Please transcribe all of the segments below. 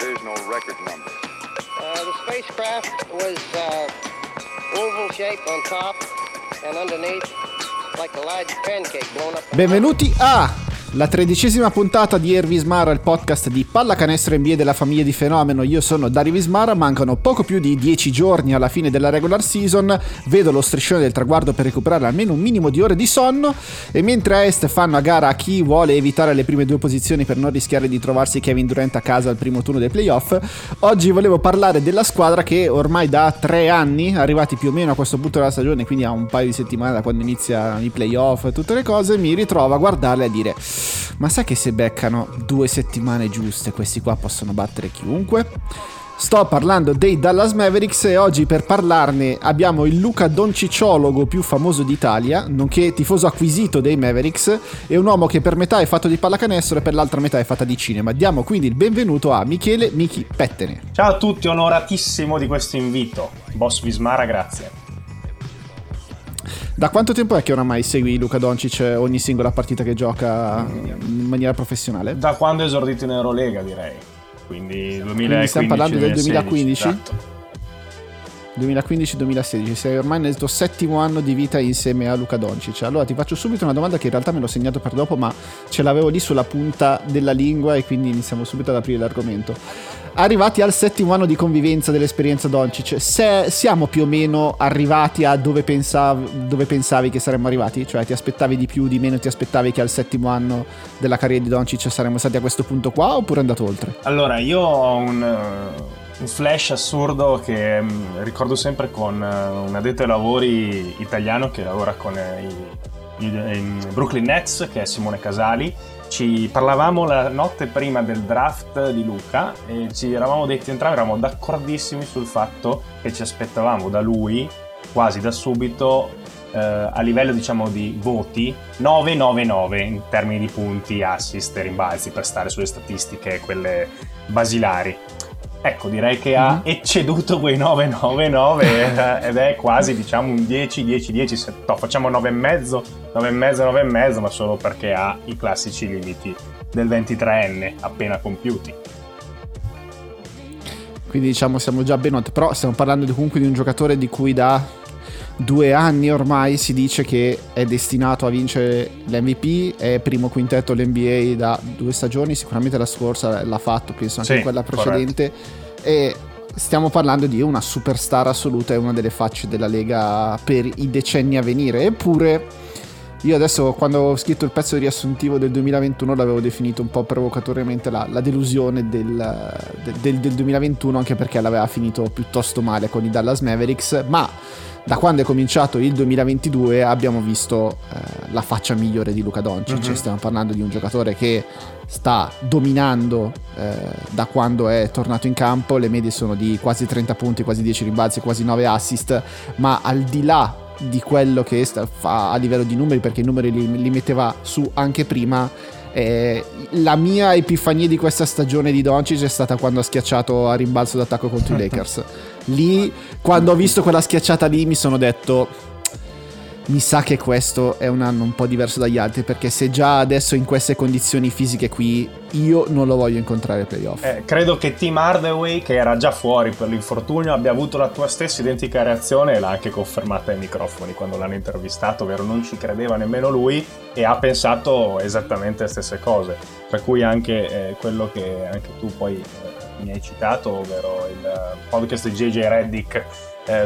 Divisional record number. The spacecraft was oval shape on top and underneath like a large pancake blown up. Benvenuti a la 13ª puntata di Ervi Smara, il podcast di pallacanestro NBA della famiglia di Fenomeno. Io sono Dario Vismara. Mancano poco più di 10 giorni alla fine della regular season. Vedo lo striscione del traguardo per recuperare almeno un minimo di ore di sonno, e mentre a Est fanno a gara a chi vuole evitare le prime due posizioni per non rischiare di trovarsi Kevin Durant a casa al primo turno dei playoff, oggi volevo parlare della squadra che ormai da 3 anni, arrivati più o meno a questo punto della stagione, quindi a un paio di settimane da quando inizia i playoff e tutte le cose, mi ritrovo a guardarle e a dire: ma sai che se beccano 2 settimane giuste questi qua possono battere chiunque? Sto parlando dei Dallas Mavericks, e oggi per parlarne abbiamo il Luka Doncicciologo più famoso d'Italia, nonché tifoso acquisito dei Mavericks, e un uomo che per metà è fatto di pallacanestro e per l'altra metà è fatta di cinema. Diamo quindi il benvenuto a Michele "Michi" Pettene. Ciao a tutti, onoratissimo di questo invito. Boss Vismara, grazie. Da quanto tempo è che oramai segui Luka Dončić ogni singola partita che gioca in maniera professionale? Da quando è esordito in Eurolega, direi. Quindi 2015. Quindi stiamo parlando del 2015? Esatto. 2015-2016, sei ormai nel tuo 7° anno di vita insieme a Luka Dončić. Allora ti faccio subito una domanda che in realtà me l'ho segnato per dopo, ma ce l'avevo lì sulla punta della lingua, e quindi iniziamo subito ad aprire l'argomento. Arrivati al 7° anno di convivenza dell'esperienza Doncic, se siamo più o meno arrivati a dove pensavi che saremmo arrivati? Cioè, ti aspettavi di più, di meno? Ti aspettavi che al 7° anno della carriera di Doncic saremmo stati a questo punto qua, oppure è andato oltre? Allora, io ho un flash assurdo che ricordo sempre con un addetto ai lavori italiano che lavora con i Brooklyn Nets, che è Simone Casali. Ci parlavamo la notte prima del draft di Luka e ci eravamo detti entrambi, eravamo d'accordissimi sul fatto che ci aspettavamo da lui quasi da subito, a livello diciamo di voti, 9-9-9 in termini di punti, assist e rimbalzi, per stare sulle statistiche quelle basilari. Ecco, direi che ha ecceduto quei 9-9-9 ed è quasi diciamo un 10-10-10, se facciamo 9,5, ma solo perché ha i classici limiti del 23enne appena compiuti. Quindi diciamo siamo già ben noti, però stiamo parlando comunque di un giocatore di cui da 2 anni ormai si dice che è destinato a vincere l'MVP, è primo quintetto l'NBA da 2 stagioni, sicuramente la scorsa l'ha fatto, penso anche quella precedente, corretto. E stiamo parlando di una superstar assoluta, è una delle facce della Lega per i decenni a venire. Eppure io adesso, quando ho scritto il pezzo riassuntivo del 2021, l'avevo definito un po' provocatoriamente la delusione del 2021, anche perché l'aveva finito piuttosto male con i Dallas Mavericks, ma da quando è cominciato il 2022 abbiamo visto la faccia migliore di Luka Dončić. Cioè, stiamo parlando di un giocatore che sta dominando da quando è tornato in campo. Le medie sono di quasi 30 punti, quasi 10 rimbalzi, quasi 9 assist, ma al di là di quello che fa a livello di numeri, perché i numeri li metteva su anche prima, la mia epifania di questa stagione di Doncic è stata quando ha schiacciato a rimbalzo d'attacco contro i Lakers. Lì, quando ho visto quella schiacciata lì, mi sono detto: mi sa che questo è un anno un po' diverso dagli altri, perché se già adesso in queste condizioni fisiche qui, io non lo voglio incontrare ai playoff. Credo che Tim Hardaway, che era già fuori per l'infortunio, abbia avuto la tua stessa identica reazione, e l'ha anche confermata ai microfoni quando l'hanno intervistato, ovvero non ci credeva nemmeno lui e ha pensato esattamente le stesse cose, tra cui anche quello che anche tu poi mi hai citato, ovvero il podcast di J.J. Redick,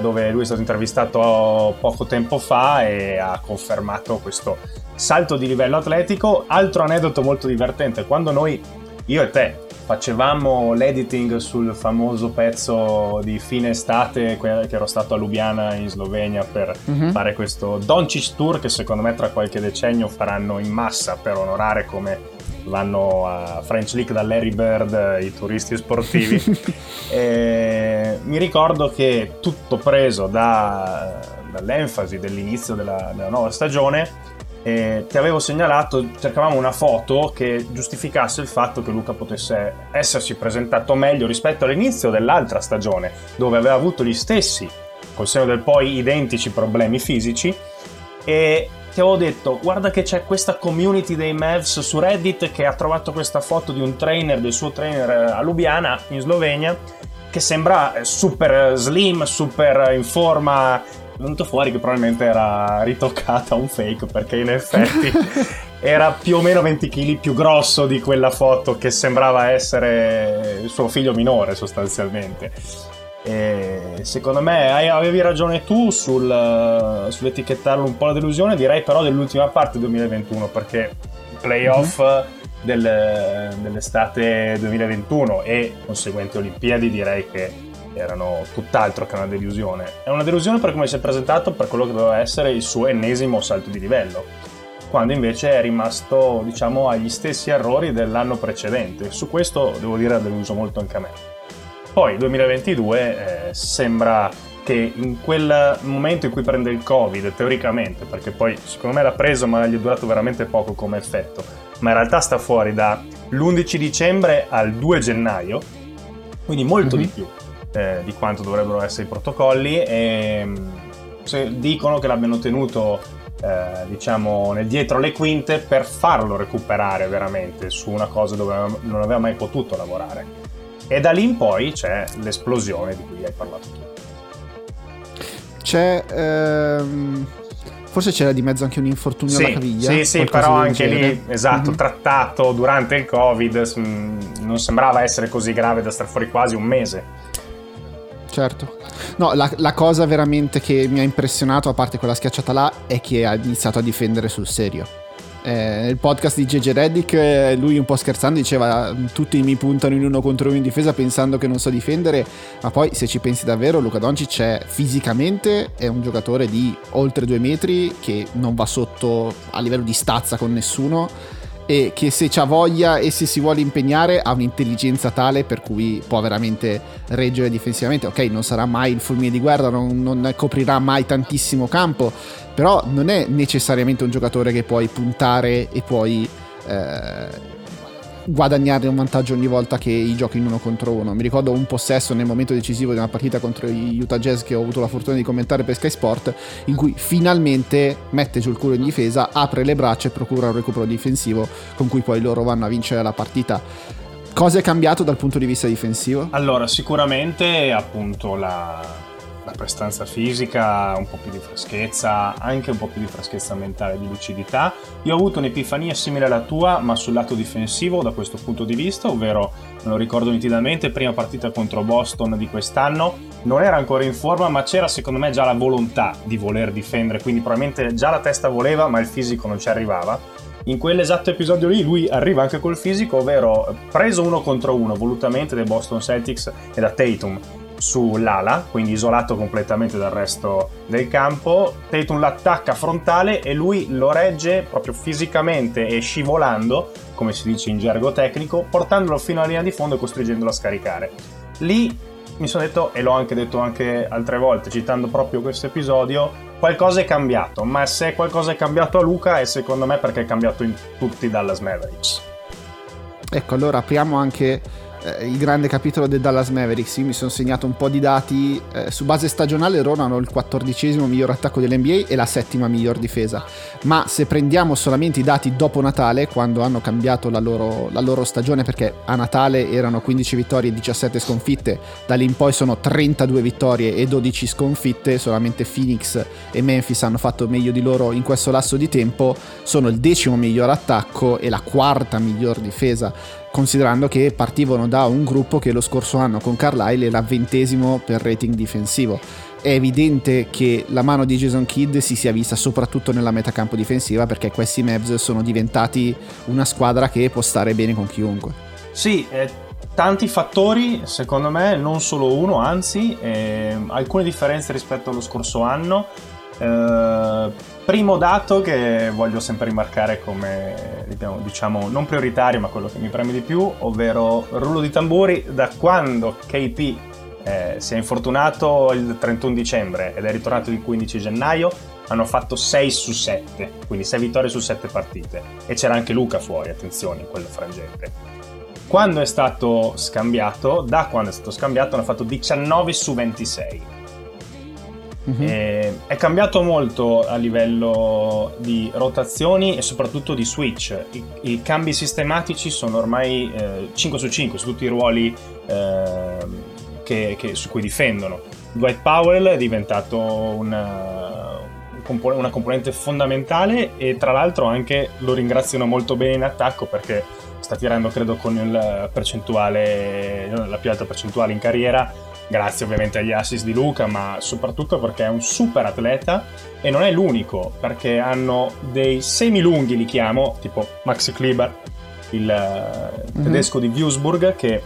dove lui è stato intervistato poco tempo fa e ha confermato questo salto di livello atletico. Altro aneddoto molto divertente: quando io e te facevamo l'editing sul famoso pezzo di fine estate che ero stato a Lubiana in Slovenia per fare questo Dončić Tour, che secondo me tra qualche decennio faranno in massa per onorare come vanno a French League da Larry Bird i turisti sportivi. E mi ricordo che tutto preso dall'enfasi dell'inizio della nuova stagione, ti avevo segnalato, cercavamo una foto che giustificasse il fatto che Luka potesse essersi presentato meglio rispetto all'inizio dell'altra stagione, dove aveva avuto gli stessi, col seno del poi, identici problemi fisici. E ti avevo detto, guarda che c'è questa community dei Mavs su Reddit che ha trovato questa foto di un trainer, del suo trainer a Lubiana in Slovenia, che sembra super slim, super in forma. Venuto fuori che probabilmente era ritoccata, un fake, perché in effetti era più o meno 20 kg più grosso di quella foto che sembrava essere il suo figlio minore sostanzialmente. E secondo me avevi ragione tu sull'etichettarlo un po' la delusione, direi però dell'ultima parte 2021, perché i playoff dell'estate 2021 e conseguenti Olimpiadi direi che erano tutt'altro che una delusione. È una delusione per come si è presentato, per quello che doveva essere il suo ennesimo salto di livello, quando invece è rimasto, diciamo, agli stessi errori dell'anno precedente. Su questo devo dire ha deluso molto anche a me. Poi 2022 sembra che in quel momento in cui prende il Covid, teoricamente, perché poi secondo me l'ha preso ma gli è durato veramente poco come effetto, ma in realtà sta fuori dall'11 dicembre al 2 gennaio, quindi molto di più di quanto dovrebbero essere i protocolli, e se dicono che l'abbiano tenuto diciamo nel dietro le quinte per farlo recuperare veramente su una cosa dove non aveva mai potuto lavorare, e da lì in poi c'è l'esplosione di cui hai parlato tu. C'è forse c'era di mezzo anche un infortunio alla caviglia, sì però anche lì, esatto, trattato durante il Covid, non sembrava essere così grave da star fuori quasi un mese. Certo. No, la cosa veramente che mi ha impressionato, a parte quella schiacciata là, è che ha iniziato a difendere sul serio. Nel podcast di J.J. Redick lui un po' scherzando diceva tutti mi puntano in uno contro uno in difesa pensando che non so difendere, ma poi se ci pensi davvero Luka Dončić fisicamente è un giocatore di oltre 2 metri che non va sotto a livello di stazza con nessuno, e che se c'ha voglia e se si vuole impegnare ha un'intelligenza tale per cui può veramente reggere difensivamente. Ok, non sarà mai il fulmine di guerra, non coprirà mai tantissimo campo, però non è necessariamente un giocatore che puoi puntare e puoi guadagnare un vantaggio ogni volta che i giochi in uno contro uno. Mi ricordo un possesso nel momento decisivo di una partita contro gli Utah Jazz che ho avuto la fortuna di commentare per Sky Sport, in cui finalmente mette giù il culo in difesa, apre le braccia e procura un recupero difensivo con cui poi loro vanno a vincere la partita. Cosa è cambiato dal punto di vista difensivo? Allora, sicuramente appunto la prestanza fisica, un po' più di freschezza, anche un po' più di freschezza mentale, di lucidità. Io ho avuto un'epifania simile alla tua, ma sul lato difensivo da questo punto di vista, ovvero, me lo ricordo nitidamente, prima partita contro Boston di quest'anno, non era ancora in forma, ma c'era secondo me già la volontà di voler difendere, quindi probabilmente già la testa voleva, ma il fisico non ci arrivava. In quell'esatto episodio lì lui arriva anche col fisico, ovvero preso uno contro uno volutamente dai Boston Celtics e da Tatum, sull'ala, quindi isolato completamente dal resto del campo. Tatum l'attacca frontale e lui lo regge proprio fisicamente e scivolando, come si dice in gergo tecnico, portandolo fino alla linea di fondo e costringendolo a scaricare. Lì mi sono detto, e l'ho anche detto anche altre volte citando proprio questo episodio, qualcosa è cambiato, ma se qualcosa è cambiato a Luka è secondo me perché è cambiato in tutti i Dallas Mavericks. Ecco, allora apriamo anche il grande capitolo del Dallas Mavericks. Io mi sono segnato un po' di dati. Su base stagionale loro hanno il 14° miglior attacco dell'NBA e la 7ª miglior difesa, ma se prendiamo solamente i dati dopo Natale, quando hanno cambiato la loro stagione, perché a Natale erano 15 vittorie e 17 sconfitte, da lì in poi sono 32 vittorie e 12 sconfitte, solamente Phoenix e Memphis hanno fatto meglio di loro in questo lasso di tempo, sono il 10° miglior attacco e la 4ª miglior difesa, considerando che partivano da un gruppo che lo scorso anno con Carlisle era 20° per rating difensivo. È evidente che la mano di Jason Kidd si sia vista soprattutto nella metacampo difensiva, perché questi Mavs sono diventati una squadra che può stare bene con chiunque. Sì, Tanti fattori, secondo me, non solo uno, anzi, alcune differenze rispetto allo scorso anno. Primo dato che voglio sempre rimarcare come, diciamo, non prioritario, ma quello che mi preme di più, ovvero rullo di tamburi: da quando KP si è infortunato il 31 dicembre ed è ritornato il 15 gennaio, hanno fatto 6 su 7, quindi 6 vittorie su 7 partite. E c'era anche Luka fuori, attenzione, in quella frangente. Quando è stato scambiato, da quando è stato scambiato, hanno fatto 19 su 26. Mm-hmm. È cambiato molto a livello di rotazioni e soprattutto di switch. I cambi sistematici sono ormai 5 su 5 su tutti i ruoli su cui difendono. Dwight Powell è diventato una componente fondamentale, e tra l'altro anche lo ringraziano molto bene in attacco, perché sta tirando, credo, con la più alta percentuale in carriera, grazie ovviamente agli assist di Luka, ma soprattutto perché è un super atleta, e non è l'unico, perché hanno dei semilunghi, li chiamo, tipo Max Kleber, il tedesco di Duisburg, che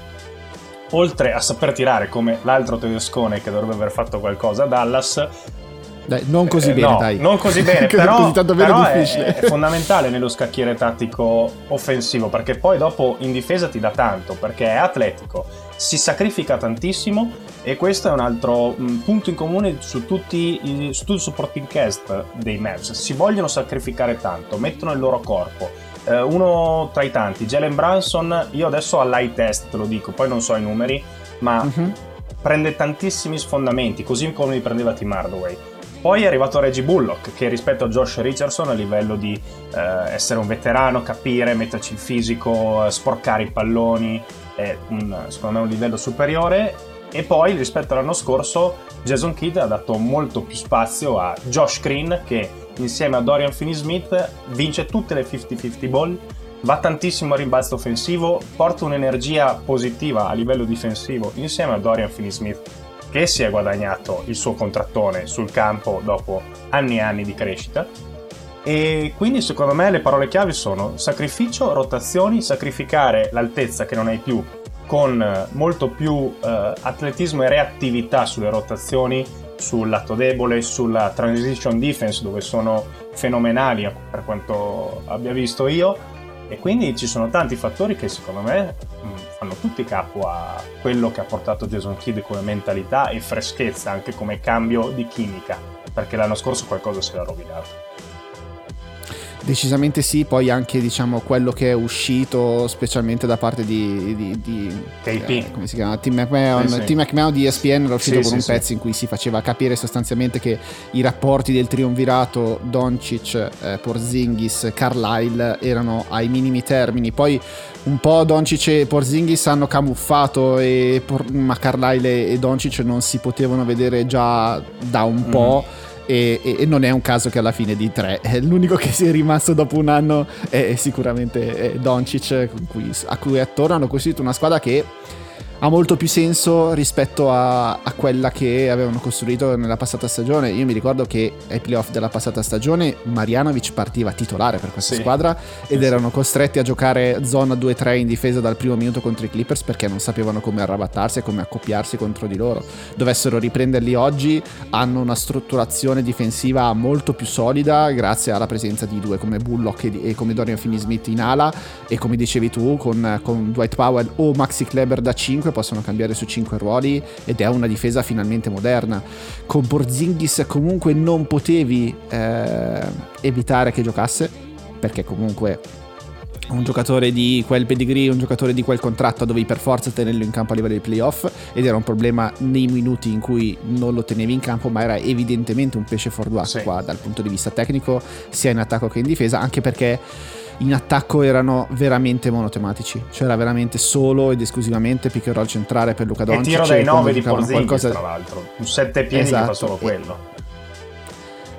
oltre a saper tirare come l'altro tedescone che dovrebbe aver fatto qualcosa a Dallas, non così bene, però è fondamentale nello scacchiere tattico offensivo, perché poi dopo in difesa ti dà tanto, perché è atletico, si sacrifica tantissimo, e questo è un altro punto in comune su tutto il supporting cast dei Mavs: si vogliono sacrificare tanto, mettono il loro corpo. Uno tra i tanti, Jalen Brunson, io adesso all'eye test te lo dico, poi non so i numeri, ma prende tantissimi sfondamenti, così come li prendeva Tim Hardaway. Poi è arrivato Reggie Bullock, che rispetto a Josh Richardson, a livello di essere un veterano, capire, metterci il fisico, sporcare i palloni, è secondo me un livello superiore. E poi rispetto all'anno scorso, Jason Kidd ha dato molto più spazio a Josh Green, che insieme a Dorian Finney-Smith vince tutte le 50-50 ball, va tantissimo a rimbalzo offensivo, porta un'energia positiva a livello difensivo insieme a Dorian Finney-Smith, che si è guadagnato il suo contrattone sul campo dopo anni e anni di crescita. E quindi secondo me le parole chiave sono sacrificio, rotazioni, sacrificare l'altezza che non hai più, con molto più atletismo e reattività sulle rotazioni, sul lato debole, sulla transition defense, dove sono fenomenali per quanto abbia visto io. E quindi ci sono tanti fattori che secondo me fanno tutti capo a quello che ha portato Jason Kidd come mentalità e freschezza, anche come cambio di chimica, perché l'anno scorso qualcosa si era rovinato. Decisamente sì, poi anche, diciamo, quello che è uscito specialmente da parte di KP. Come si chiama? Tim McMahon, sì. Tim McMahon di ESPN era uscito con un pezzo in cui si faceva capire sostanzialmente che i rapporti del triumvirato Doncic, Porzingis, Carlisle erano ai minimi termini. Poi un po' Doncic e Porzingis hanno camuffato, ma Carlisle e Doncic non si potevano vedere già da un po'. E non è un caso che alla fine di tre l'unico che si è rimasto dopo un anno è sicuramente Doncic, a cui attorno hanno costruito una squadra che ha molto più senso rispetto a quella che avevano costruito nella passata stagione. Io mi ricordo che ai playoff della passata stagione Marjanović partiva titolare per questa squadra ed erano costretti a giocare zona 2-3 in difesa dal primo minuto contro i Clippers, perché non sapevano come arrabattarsi e come accoppiarsi contro di loro. Dovessero riprenderli oggi, hanno una strutturazione difensiva molto più solida grazie alla presenza di due come Bullock e come Dorian Finney-Smith in ala, e come dicevi tu, con Dwight Powell o Maxi Kleber da 5 possono cambiare su 5 ruoli, ed è una difesa finalmente moderna. Con Porzingis comunque non potevi evitare che giocasse, perché comunque un giocatore di quel pedigree, un giocatore di quel contratto, dovevi per forza tenerlo in campo a livello di playoff, ed era un problema nei minuti in cui non lo tenevi in campo, ma era evidentemente un pesce fuor d'acqua dal punto di vista tecnico, sia in attacco che in difesa, anche perché in attacco erano veramente monotematici, cioè era veramente solo ed esclusivamente pick and roll centrale per Luka Dončić, e tiro dai 9 di Porzingis, tra l'altro un 7 piedi che fa solo quello.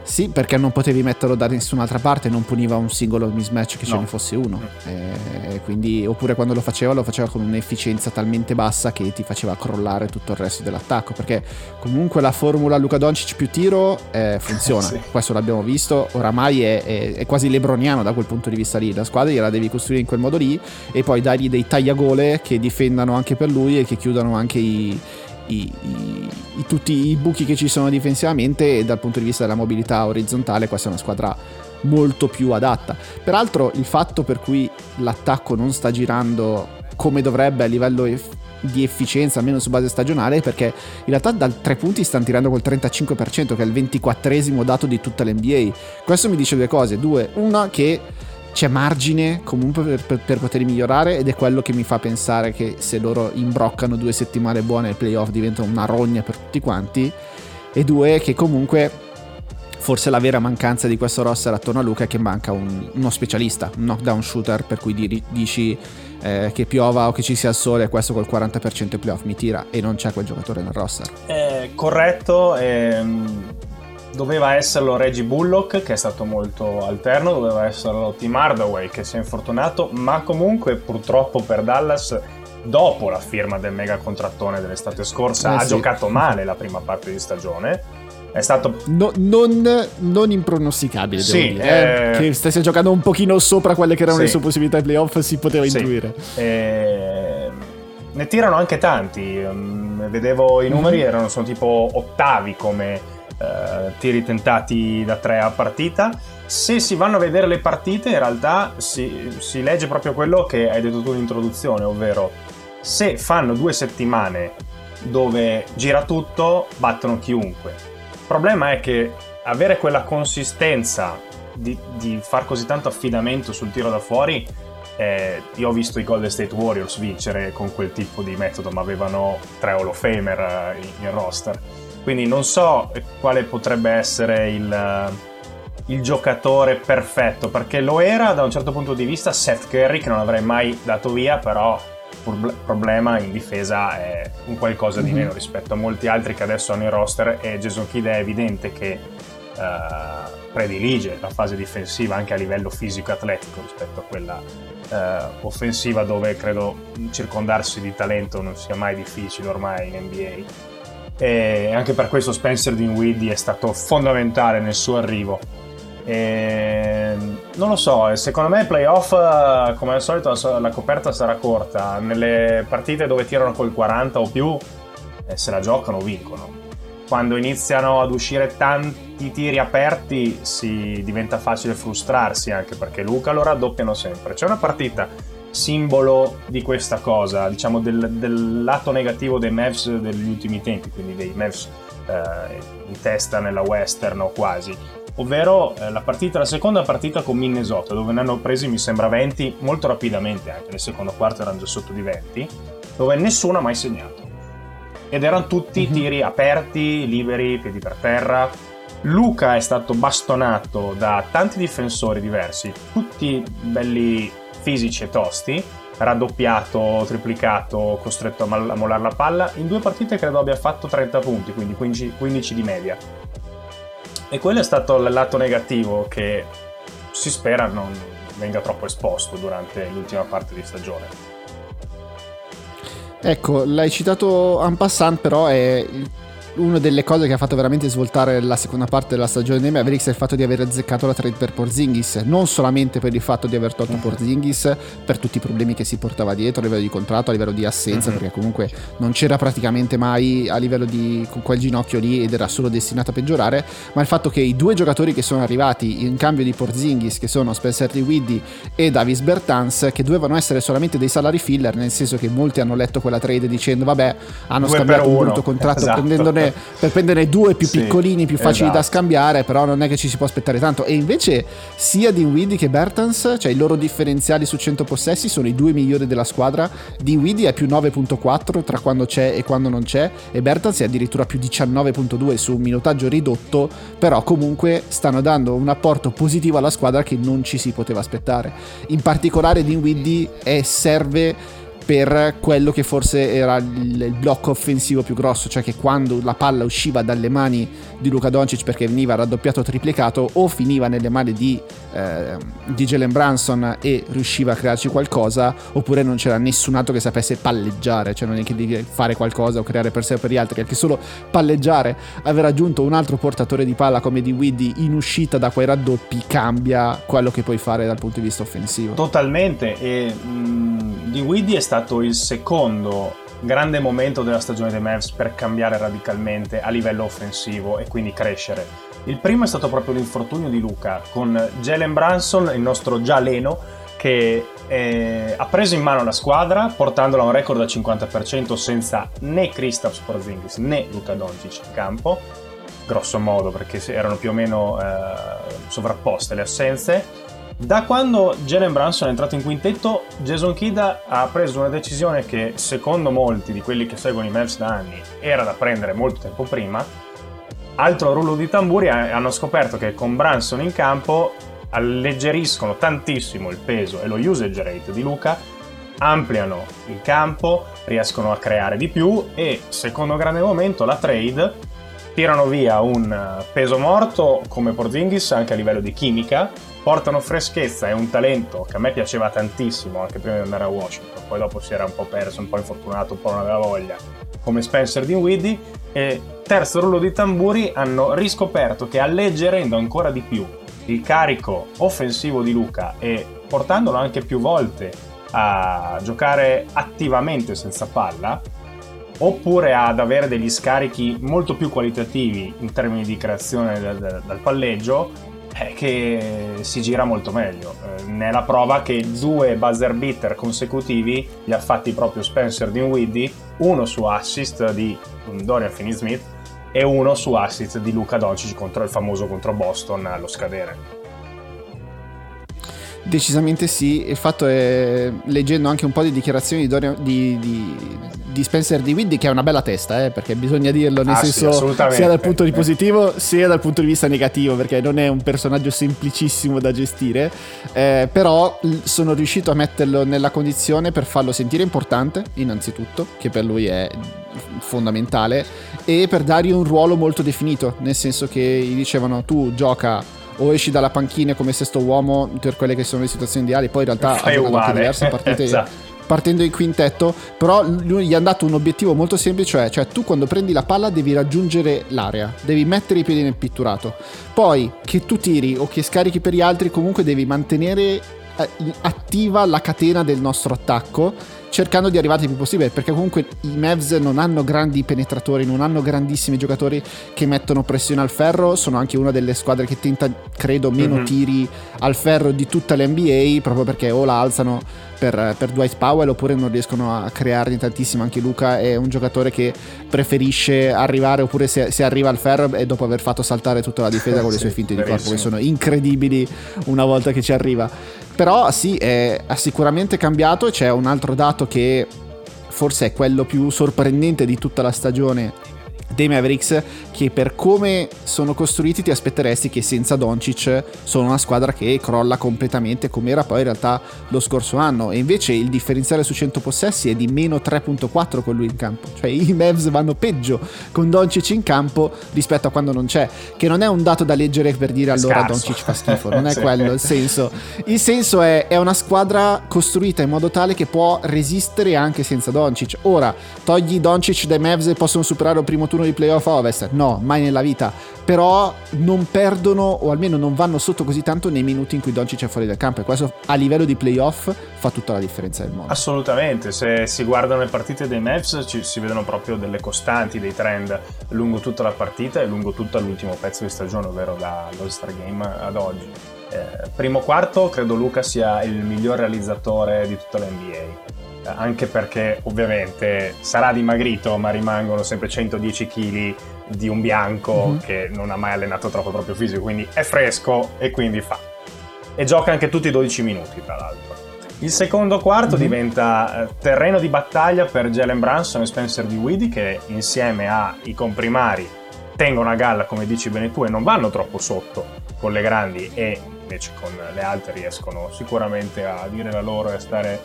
Sì, perché non potevi metterlo da nessun'altra parte, non puniva un singolo mismatch che ce ne fosse uno. Quindi, oppure quando lo faceva con un'efficienza talmente bassa che ti faceva crollare tutto il resto dell'attacco, perché comunque la formula Luka Dončić più tiro funziona. Sì. Questo l'abbiamo visto, oramai è quasi lebroniano da quel punto di vista lì. La squadra gliela devi costruire in quel modo lì e poi dargli dei tagliagole che difendano anche per lui e che chiudano anche tutti i buchi che ci sono difensivamente, e dal punto di vista della mobilità orizzontale questa è una squadra molto più adatta. Peraltro il fatto per cui l'attacco non sta girando come dovrebbe a livello di efficienza, almeno su base stagionale, perché in realtà dal 3 punti stanno tirando col 35%, che è il 24esimo dato di tutta l'NBA. Questo mi dice due cose: due, una, che c'è margine comunque per poter migliorare, ed è quello che mi fa pensare che se loro imbroccano 2 settimane buone ai playoff diventa una rogna per tutti quanti, e due, che comunque forse la vera mancanza di questo roster attorno a Luka è che manca uno specialista, un knockdown shooter, per cui dici che piova o che ci sia il sole, questo col 40% ai playoff mi tira, e non c'è quel giocatore nel roster. Corretto, doveva esserlo Reggie Bullock, che è stato molto alterno, doveva esserlo Tim Hardaway, che si è infortunato, ma comunque purtroppo per Dallas, dopo la firma del mega contrattone dell'estate scorsa, ha giocato male la prima parte di stagione. È stato non impronosticabile, devo dire. Che stesse giocando un pochino sopra quelle che erano le sue possibilità ai playoff, si poteva intuire. Ne tirano anche tanti, vedevo i numeri, sono tipo ottavi come tiri tentati da 3 a partita. Se si vanno a vedere le partite, in realtà si legge proprio quello che hai detto tu in introduzione, ovvero se fanno 2 settimane dove gira tutto, battono chiunque. Il problema è che avere quella consistenza di far così tanto affidamento sul tiro da fuori, io ho visto i Golden State Warriors vincere con quel tipo di metodo, ma avevano 3 Hall of Famer in roster. Quindi non so quale potrebbe essere il giocatore perfetto, perché lo era da un certo punto di vista Steph Curry, che non avrei mai dato via, però il problema in difesa è un qualcosa di meno rispetto a molti altri che adesso hanno in roster, e Jason Kidd è evidente che predilige la fase difensiva anche a livello fisico-atletico rispetto a quella offensiva, dove credo circondarsi di talento non sia mai difficile ormai in NBA. E anche per questo Spencer Dinwiddie è stato fondamentale nel suo arrivo. E non lo so, secondo me i playoff, come al solito, la coperta sarà corta. Nelle partite dove tirano col 40 o più, se la giocano, vincono. Quando iniziano ad uscire tanti tiri aperti, diventa facile frustrarsi, anche perché Luka lo raddoppiano sempre. C'è una partita simbolo di questa cosa, diciamo, del lato negativo dei Mavs degli ultimi tempi, quindi dei Mavs in testa nella Western o quasi, ovvero la seconda partita con Minnesota, dove ne hanno presi mi sembra 20 molto rapidamente, anche nel secondo quarto erano già sotto di 20, dove nessuno ha mai segnato, ed erano tutti tiri aperti, liberi, piedi per terra. Luka è stato bastonato da tanti difensori diversi, tutti belli fisici e tosti, raddoppiato, triplicato, costretto a mollare la palla. In 2 partite credo abbia fatto 30 punti, quindi 15 di media. E quello è stato il lato negativo, che si spera non venga troppo esposto durante l'ultima parte di stagione. Ecco, l'hai citato en passant, però è una delle cose che ha fatto veramente svoltare la seconda parte della stagione dei Mavericks è il fatto di aver azzeccato la trade per Porzingis, non solamente per il fatto di aver tolto Porzingis, per tutti i problemi che si portava dietro a livello di contratto, a livello di assenza, perché comunque non c'era praticamente mai a livello di con quel ginocchio lì, ed era solo destinato a peggiorare, ma il fatto che i 2 giocatori che sono arrivati in cambio di Porzingis, che sono Spencer Dinwiddie e Davis Bertāns, che dovevano essere solamente dei salary filler, nel senso che molti hanno letto quella trade dicendo vabbè, hanno scambiato un brutto contratto per prendere 2 più piccolini, più facili da scambiare, però non è che ci si può aspettare tanto. E invece sia Dinwiddie che Bertāns, cioè i loro differenziali su 100 possessi, sono i 2 migliori della squadra. Dinwiddie è più 9.4 tra quando c'è e quando non c'è, e Bertāns è addirittura più 19.2 su un minutaggio ridotto, però comunque stanno dando un apporto positivo alla squadra che non ci si poteva aspettare. In particolare Dinwiddie serve per quello che forse era il blocco offensivo più grosso, cioè che quando la palla usciva dalle mani di Luka Dončić, perché veniva raddoppiato o triplicato, o finiva nelle mani di Jalen Brunson e riusciva a crearci qualcosa, oppure non c'era nessun altro che sapesse palleggiare, cioè non è che di fare qualcosa o creare per sé o per gli altri, che solo palleggiare. Aver aggiunto un altro portatore di palla come Dinwiddie in uscita da quei raddoppi cambia quello che puoi fare dal punto di vista offensivo totalmente. E Dinwiddie è stato il secondo grande momento della stagione dei Mavs per cambiare radicalmente a livello offensivo e quindi crescere. Il primo è stato proprio l'infortunio di Luka con Jalen Brunson, il nostro Jaleno, che ha preso in mano la squadra portandola a un record al 50% senza né Kristaps Porzingis né Luka Dončić in campo, grosso modo, perché erano più o meno sovrapposte le assenze. Da quando Jalen Brunson è entrato in quintetto, Jason Kidd ha preso una decisione che, secondo molti di quelli che seguono i Mavs da anni, era da prendere molto tempo prima. Altro rullo di tamburi, hanno scoperto che con Brunson in campo alleggeriscono tantissimo il peso e lo usage rate di Luka, ampliano il campo, riescono a creare di più e, secondo grande momento, la trade, tirano via un peso morto come Porzingis anche a livello di chimica, portano freschezza e un talento che a me piaceva tantissimo anche prima di andare a Washington, poi dopo si era un po' perso, un po' infortunato, un po' non aveva voglia, come Spencer Dinwiddie. E terzo rullo di tamburi, hanno riscoperto che alleggerendo ancora di più il carico offensivo di Luka e portandolo anche più volte a giocare attivamente senza palla, oppure ad avere degli scarichi molto più qualitativi in termini di creazione dal palleggio, è che si gira molto meglio. Ne è la prova che 2 buzzer beater consecutivi li ha fatti proprio Spencer Dinwiddie, uno su assist di Dorian Finney-Smith e uno su assist di Luka Dončić contro il famoso contro Boston allo scadere. Decisamente sì, il fatto è, leggendo anche un po' di dichiarazioni di Spencer Dinwiddie, che è una bella testa, perché bisogna dirlo, nel senso, sì, sia dal punto di positivo sia dal punto di vista negativo, perché non è un personaggio semplicissimo da gestire, però sono riuscito a metterlo nella condizione per farlo sentire importante, innanzitutto, che per lui è fondamentale, e per dargli un ruolo molto definito, nel senso che gli dicevano tu gioca o esci dalla panchina come sesto uomo per quelle che sono le situazioni ideali, poi in realtà ha giocato anche diverse partite partendo in quintetto, però lui gli ha dato un obiettivo molto semplice, cioè tu quando prendi la palla devi raggiungere l'area, devi mettere i piedi nel pitturato, poi che tu tiri o che scarichi per gli altri, comunque devi mantenere attiva la catena del nostro attacco, cercando di arrivare il più possibile, perché comunque i Mavs non hanno grandi penetratori, non hanno grandissimi giocatori che mettono pressione al ferro, sono anche una delle squadre che tenta, credo, meno tiri al ferro di tutta l'NBA, proprio perché o la alzano per Dwight Powell oppure non riescono a crearne tantissimo. Anche Luka è un giocatore che preferisce arrivare, oppure se arriva al ferro e dopo aver fatto saltare tutta la difesa con le sue finte di corpo, che sono incredibili una volta che ci arriva. Però sì, ha sicuramente cambiato. C'è un altro dato che forse è quello più sorprendente di tutta la stagione dei Mavericks, che per come sono costruiti ti aspetteresti che senza Doncic sono una squadra che crolla completamente, come era poi in realtà lo scorso anno, e invece il differenziale su 100 possessi è di meno 3.4 con lui in campo, cioè i Mavs vanno peggio con Doncic in campo rispetto a quando non c'è, che non è un dato da leggere per dire allora Doncic fa schifo, non è quello il senso. Il senso è una squadra costruita in modo tale che può resistere anche senza Doncic. Ora, togli Doncic dai Mavs e possono superare il primo turno di playoff a Ovest? No, mai nella vita. Però non perdono, o almeno non vanno sotto così tanto nei minuti in cui Doncic è fuori dal campo, e questo a livello di playoff fa tutta la differenza del mondo. Assolutamente, se si guardano le partite dei Mavs si vedono proprio delle costanti, dei trend lungo tutta la partita e lungo tutto l'ultimo pezzo di stagione, ovvero dall'All-Star Game ad oggi. Primo quarto credo Luka sia il miglior realizzatore di tutta l'NBA, anche perché ovviamente sarà dimagrito, ma rimangono sempre 110 kg di un bianco che non ha mai allenato troppo il proprio fisico, quindi è fresco e quindi fa. E gioca anche tutti i 12 minuti, tra l'altro. Il secondo quarto diventa terreno di battaglia per Jalen Brunson e Spencer Dinwiddie, che insieme ai comprimari tengono a galla, come dici bene tu, e non vanno troppo sotto con le grandi, e invece con le altre riescono sicuramente a dire la loro e a stare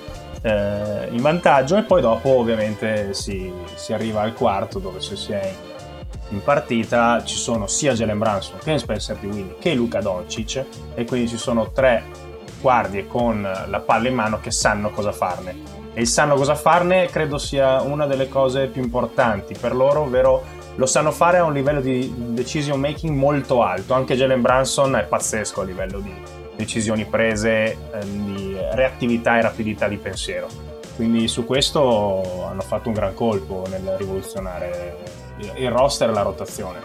in vantaggio, e poi dopo ovviamente si arriva al quarto, dove se si è in partita ci sono sia Jalen Brunson che Spencer Dinwiddie che Luka Dončić, e quindi ci sono tre guardie con la palla in mano che sanno cosa farne, e sanno cosa farne credo sia una delle cose più importanti per loro, ovvero lo sanno fare a un livello di decision making molto alto. Anche Jalen Brunson è pazzesco a livello di decisioni prese, di reattività e rapidità di pensiero, quindi su questo hanno fatto un gran colpo nel rivoluzionare il roster e la rotazione.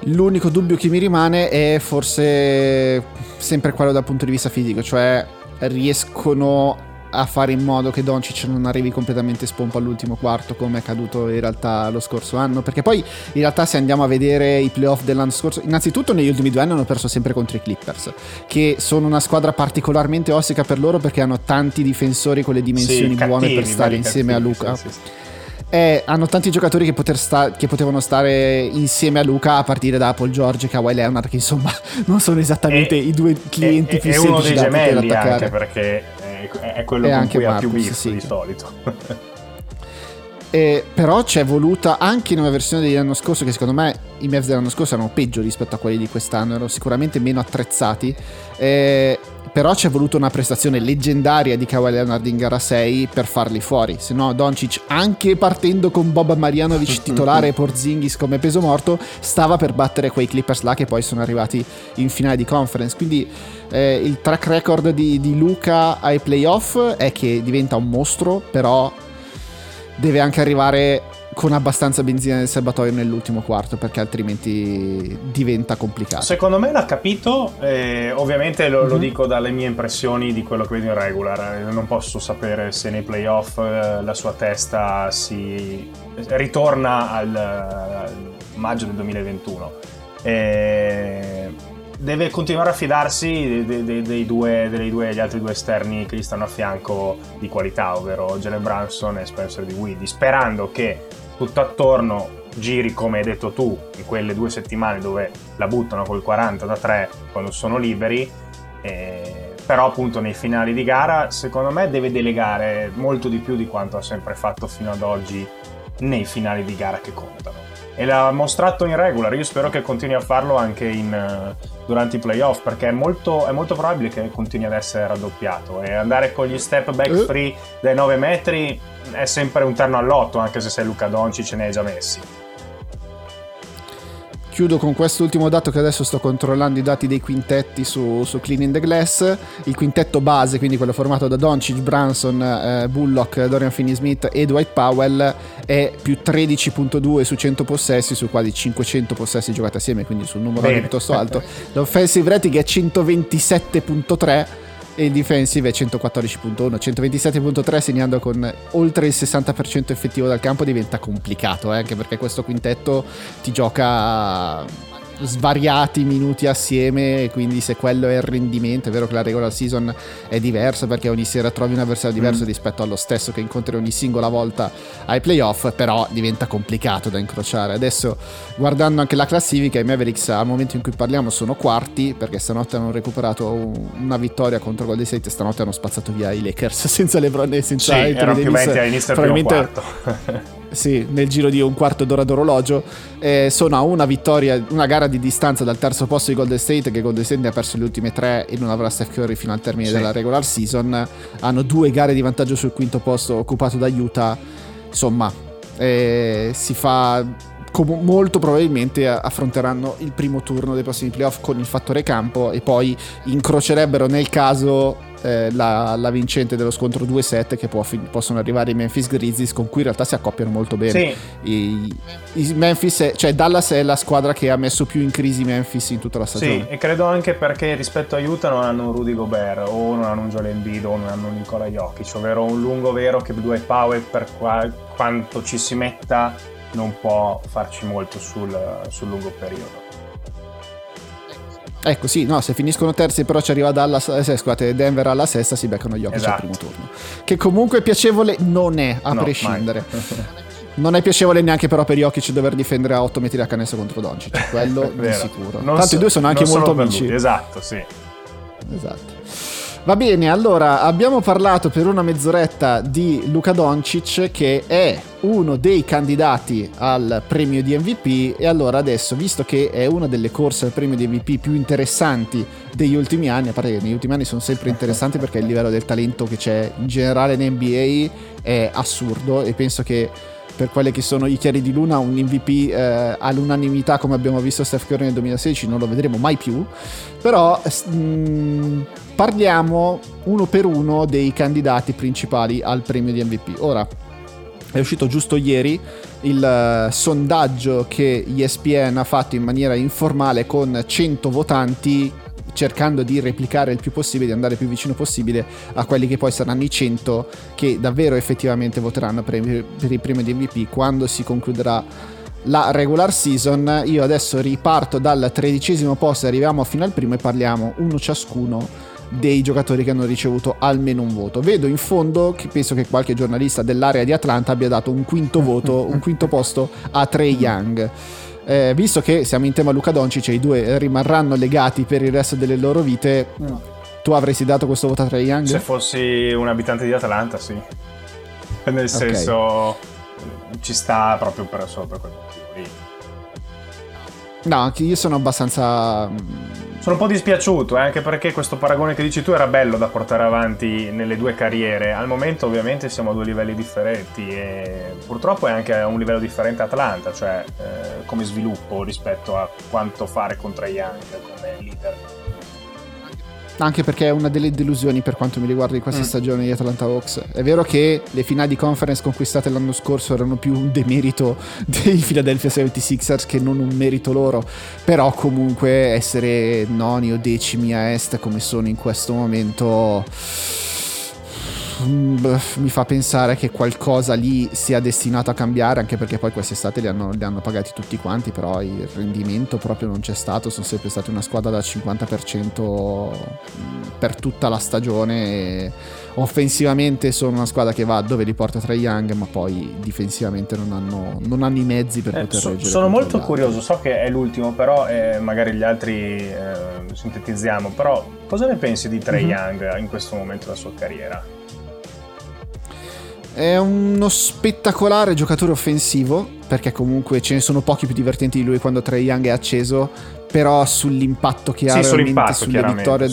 L'unico dubbio che mi rimane è forse sempre quello dal punto di vista fisico, cioè riescono a fare in modo che Doncic non arrivi completamente spompo all'ultimo quarto, come è accaduto in realtà lo scorso anno, perché poi in realtà se andiamo a vedere i playoff dell'anno scorso, innanzitutto negli ultimi due anni hanno perso sempre contro i Clippers, che sono una squadra particolarmente ossica per loro, perché hanno tanti difensori con le dimensioni buone per stare insieme a Luka. Sì. Hanno tanti giocatori che potevano stare insieme a Luka, a partire da Paul George e Kawhi Leonard, che insomma non sono esattamente i due clienti più semplici da poter attaccare. È uno dei gemelli anche, perché è quello con cui ha più beef di solito. Però c'è voluta anche in una versione dell'anno scorso, che secondo me i Mavs dell'anno scorso erano peggio rispetto a quelli di quest'anno, erano sicuramente meno attrezzati, però c'è voluta una prestazione leggendaria di Kawhi Leonard in gara 6 per farli fuori, se no Doncic, anche partendo con Boban Marjanović titolare e Porzingis come peso morto, stava per battere quei Clippers là che poi sono arrivati in finale di conference. Quindi il track record di Luka ai playoff è che diventa un mostro, però deve anche arrivare con abbastanza benzina nel serbatoio nell'ultimo quarto, perché altrimenti diventa complicato. Secondo me l'ha capito, ovviamente lo dico dalle mie impressioni di quello che vedo in regular, non posso sapere se nei playoff la sua testa si ritorna al maggio del 2021. Deve continuare a fidarsi degli altri due esterni che gli stanno a fianco di qualità, ovvero Jalen Brunson e Spencer Dinwiddie, sperando che tutto attorno giri come hai detto tu in quelle due settimane dove la buttano col 40 da 3 quando sono liberi, però appunto nei finali di gara secondo me deve delegare molto di più di quanto ha sempre fatto fino ad oggi nei finali di gara che contano, e l'ha mostrato in regular. Io spero che continui a farlo anche durante i playoff, perché è molto probabile che continui ad essere raddoppiato, e andare con gli step back free dai 9 metri è sempre un terno all'otto, anche se sei Luka Dončić ce ne hai già messi. Chiudo con quest'ultimo dato, che adesso sto controllando i dati dei quintetti su Cleaning the Glass. Il quintetto base, quindi quello formato da Doncic, Brunson, Bullock, Dorian Finney-Smith e Dwight Powell, è più 13.2 su 100 possessi, su quasi 500 possessi giocati assieme, quindi su un numero piuttosto alto. L'offensive rating è 127.3 e il defensive è 114.1. 127.3 segnando con oltre il 60% effettivo dal campo diventa complicato, anche perché questo quintetto ti gioca svariati minuti assieme, e quindi se quello è il rendimento, è vero che la regular season è diversa perché ogni sera trovi un avversario diverso rispetto allo stesso che incontri ogni singola volta ai playoff, però diventa complicato da incrociare. Adesso guardando anche la classifica, i Mavericks al momento in cui parliamo sono quarti, perché stanotte hanno recuperato una vittoria contro Golden State, e stanotte hanno spazzato via i Lakers senza LeBron e senza Anthony Davis, erano più 20 all'inizio del primo quarto. Sì, nel giro di un quarto d'ora d'orologio, sono a una gara di distanza dal terzo posto di Golden State, che Golden State ne ha perso le ultime tre e non avrà Steph Curry fino al termine della regular season. Hanno 2 gare di vantaggio sul quinto posto occupato da Utah. Insomma, si fa molto probabilmente affronteranno il primo turno dei prossimi playoff con il fattore campo, e poi incrocerebbero nel caso la vincente dello scontro 2-7, che possono arrivare i Memphis Grizzlies, con cui in realtà si accoppiano molto bene. Sì. I Memphis Dallas è la squadra che ha messo più in crisi Memphis in tutta la stagione. Sì, e credo anche perché rispetto a Utah non hanno un Rudy Gobert, o non hanno un Joel Embiid, o non hanno un Nikola Jokic, ovvero un lungo vero che Dwight Powell, per quanto ci si metta, non può farci molto sul lungo periodo. Ecco, sì, no, se finiscono terzi però ci arriva Denver alla sesta, si beccano gli occhi al primo turno, che comunque piacevole non è, prescindere. Non è piacevole neanche però per Jokic dover difendere a 8 metri da canestro contro Doncic, quello di sicuro. Tanto i due sono anche molto amici. Esatto, sì. Esatto. Va bene, allora abbiamo parlato per una mezz'oretta di Luka Dončić, che è uno dei candidati al premio di MVP, e allora adesso, visto che è una delle corse al premio di MVP più interessanti degli ultimi anni, a parte che negli ultimi anni sono sempre interessanti perché il livello del talento che c'è in generale in NBA è assurdo, e penso che per quelli che sono i chiari di luna un MVP all'unanimità come abbiamo visto Steph Curry nel 2016 non lo vedremo mai più, però parliamo uno per uno dei candidati principali al premio di MVP. Ora è uscito giusto ieri il sondaggio che ESPN ha fatto in maniera informale con 100 votanti, cercando di replicare il più possibile, di andare più vicino possibile a quelli che poi saranno i 100 che davvero effettivamente voteranno per il premio di MVP quando si concluderà la regular season. Io adesso riparto dal 13° posto, arriviamo fino al primo e parliamo uno ciascuno dei giocatori che hanno ricevuto almeno un voto. Vedo in fondo che penso che qualche giornalista dell'area di Atlanta abbia dato un quinto voto, un quinto posto a Trae Young. Visto che siamo in tema Luka Dončić e i due rimarranno legati per il resto delle loro vite, tu avresti dato questo voto a Trae Young? Se fossi un abitante di Atlanta, sì. Nel senso, okay, ci sta proprio per solo per quel motivo lì. No, io sono abbastanza... sono un po' dispiaciuto, anche perché questo paragone che dici tu era bello da portare avanti nelle due carriere. Al momento ovviamente siamo a due livelli differenti e purtroppo è anche a un livello differente Atlanta, cioè come sviluppo rispetto a quanto fare con Trae Young come leader. Anche perché è una delle delusioni per quanto mi riguarda di questa stagione di Atlanta Hawks. È vero che le finali di conference conquistate l'anno scorso erano più un demerito dei Philadelphia 76ers che non un merito loro, però comunque essere noni o decimi a est come sono in questo momento mi fa pensare che qualcosa lì sia destinato a cambiare, anche perché poi quest'estate li hanno pagati tutti quanti, però il rendimento proprio non c'è stato, sono sempre stati una squadra da 50% per tutta la stagione e offensivamente sono una squadra che va dove li porta Trae Young, ma poi difensivamente non hanno i mezzi per poter reggere. Sono molto curioso, so che è l'ultimo, però magari gli altri sintetizziamo, però cosa ne pensi di Trae Young in questo momento della sua carriera? È uno spettacolare giocatore offensivo, perché comunque ce ne sono pochi più divertenti di lui quando Trae Young è acceso, però sull'impatto che ha realmente sulle vittorie,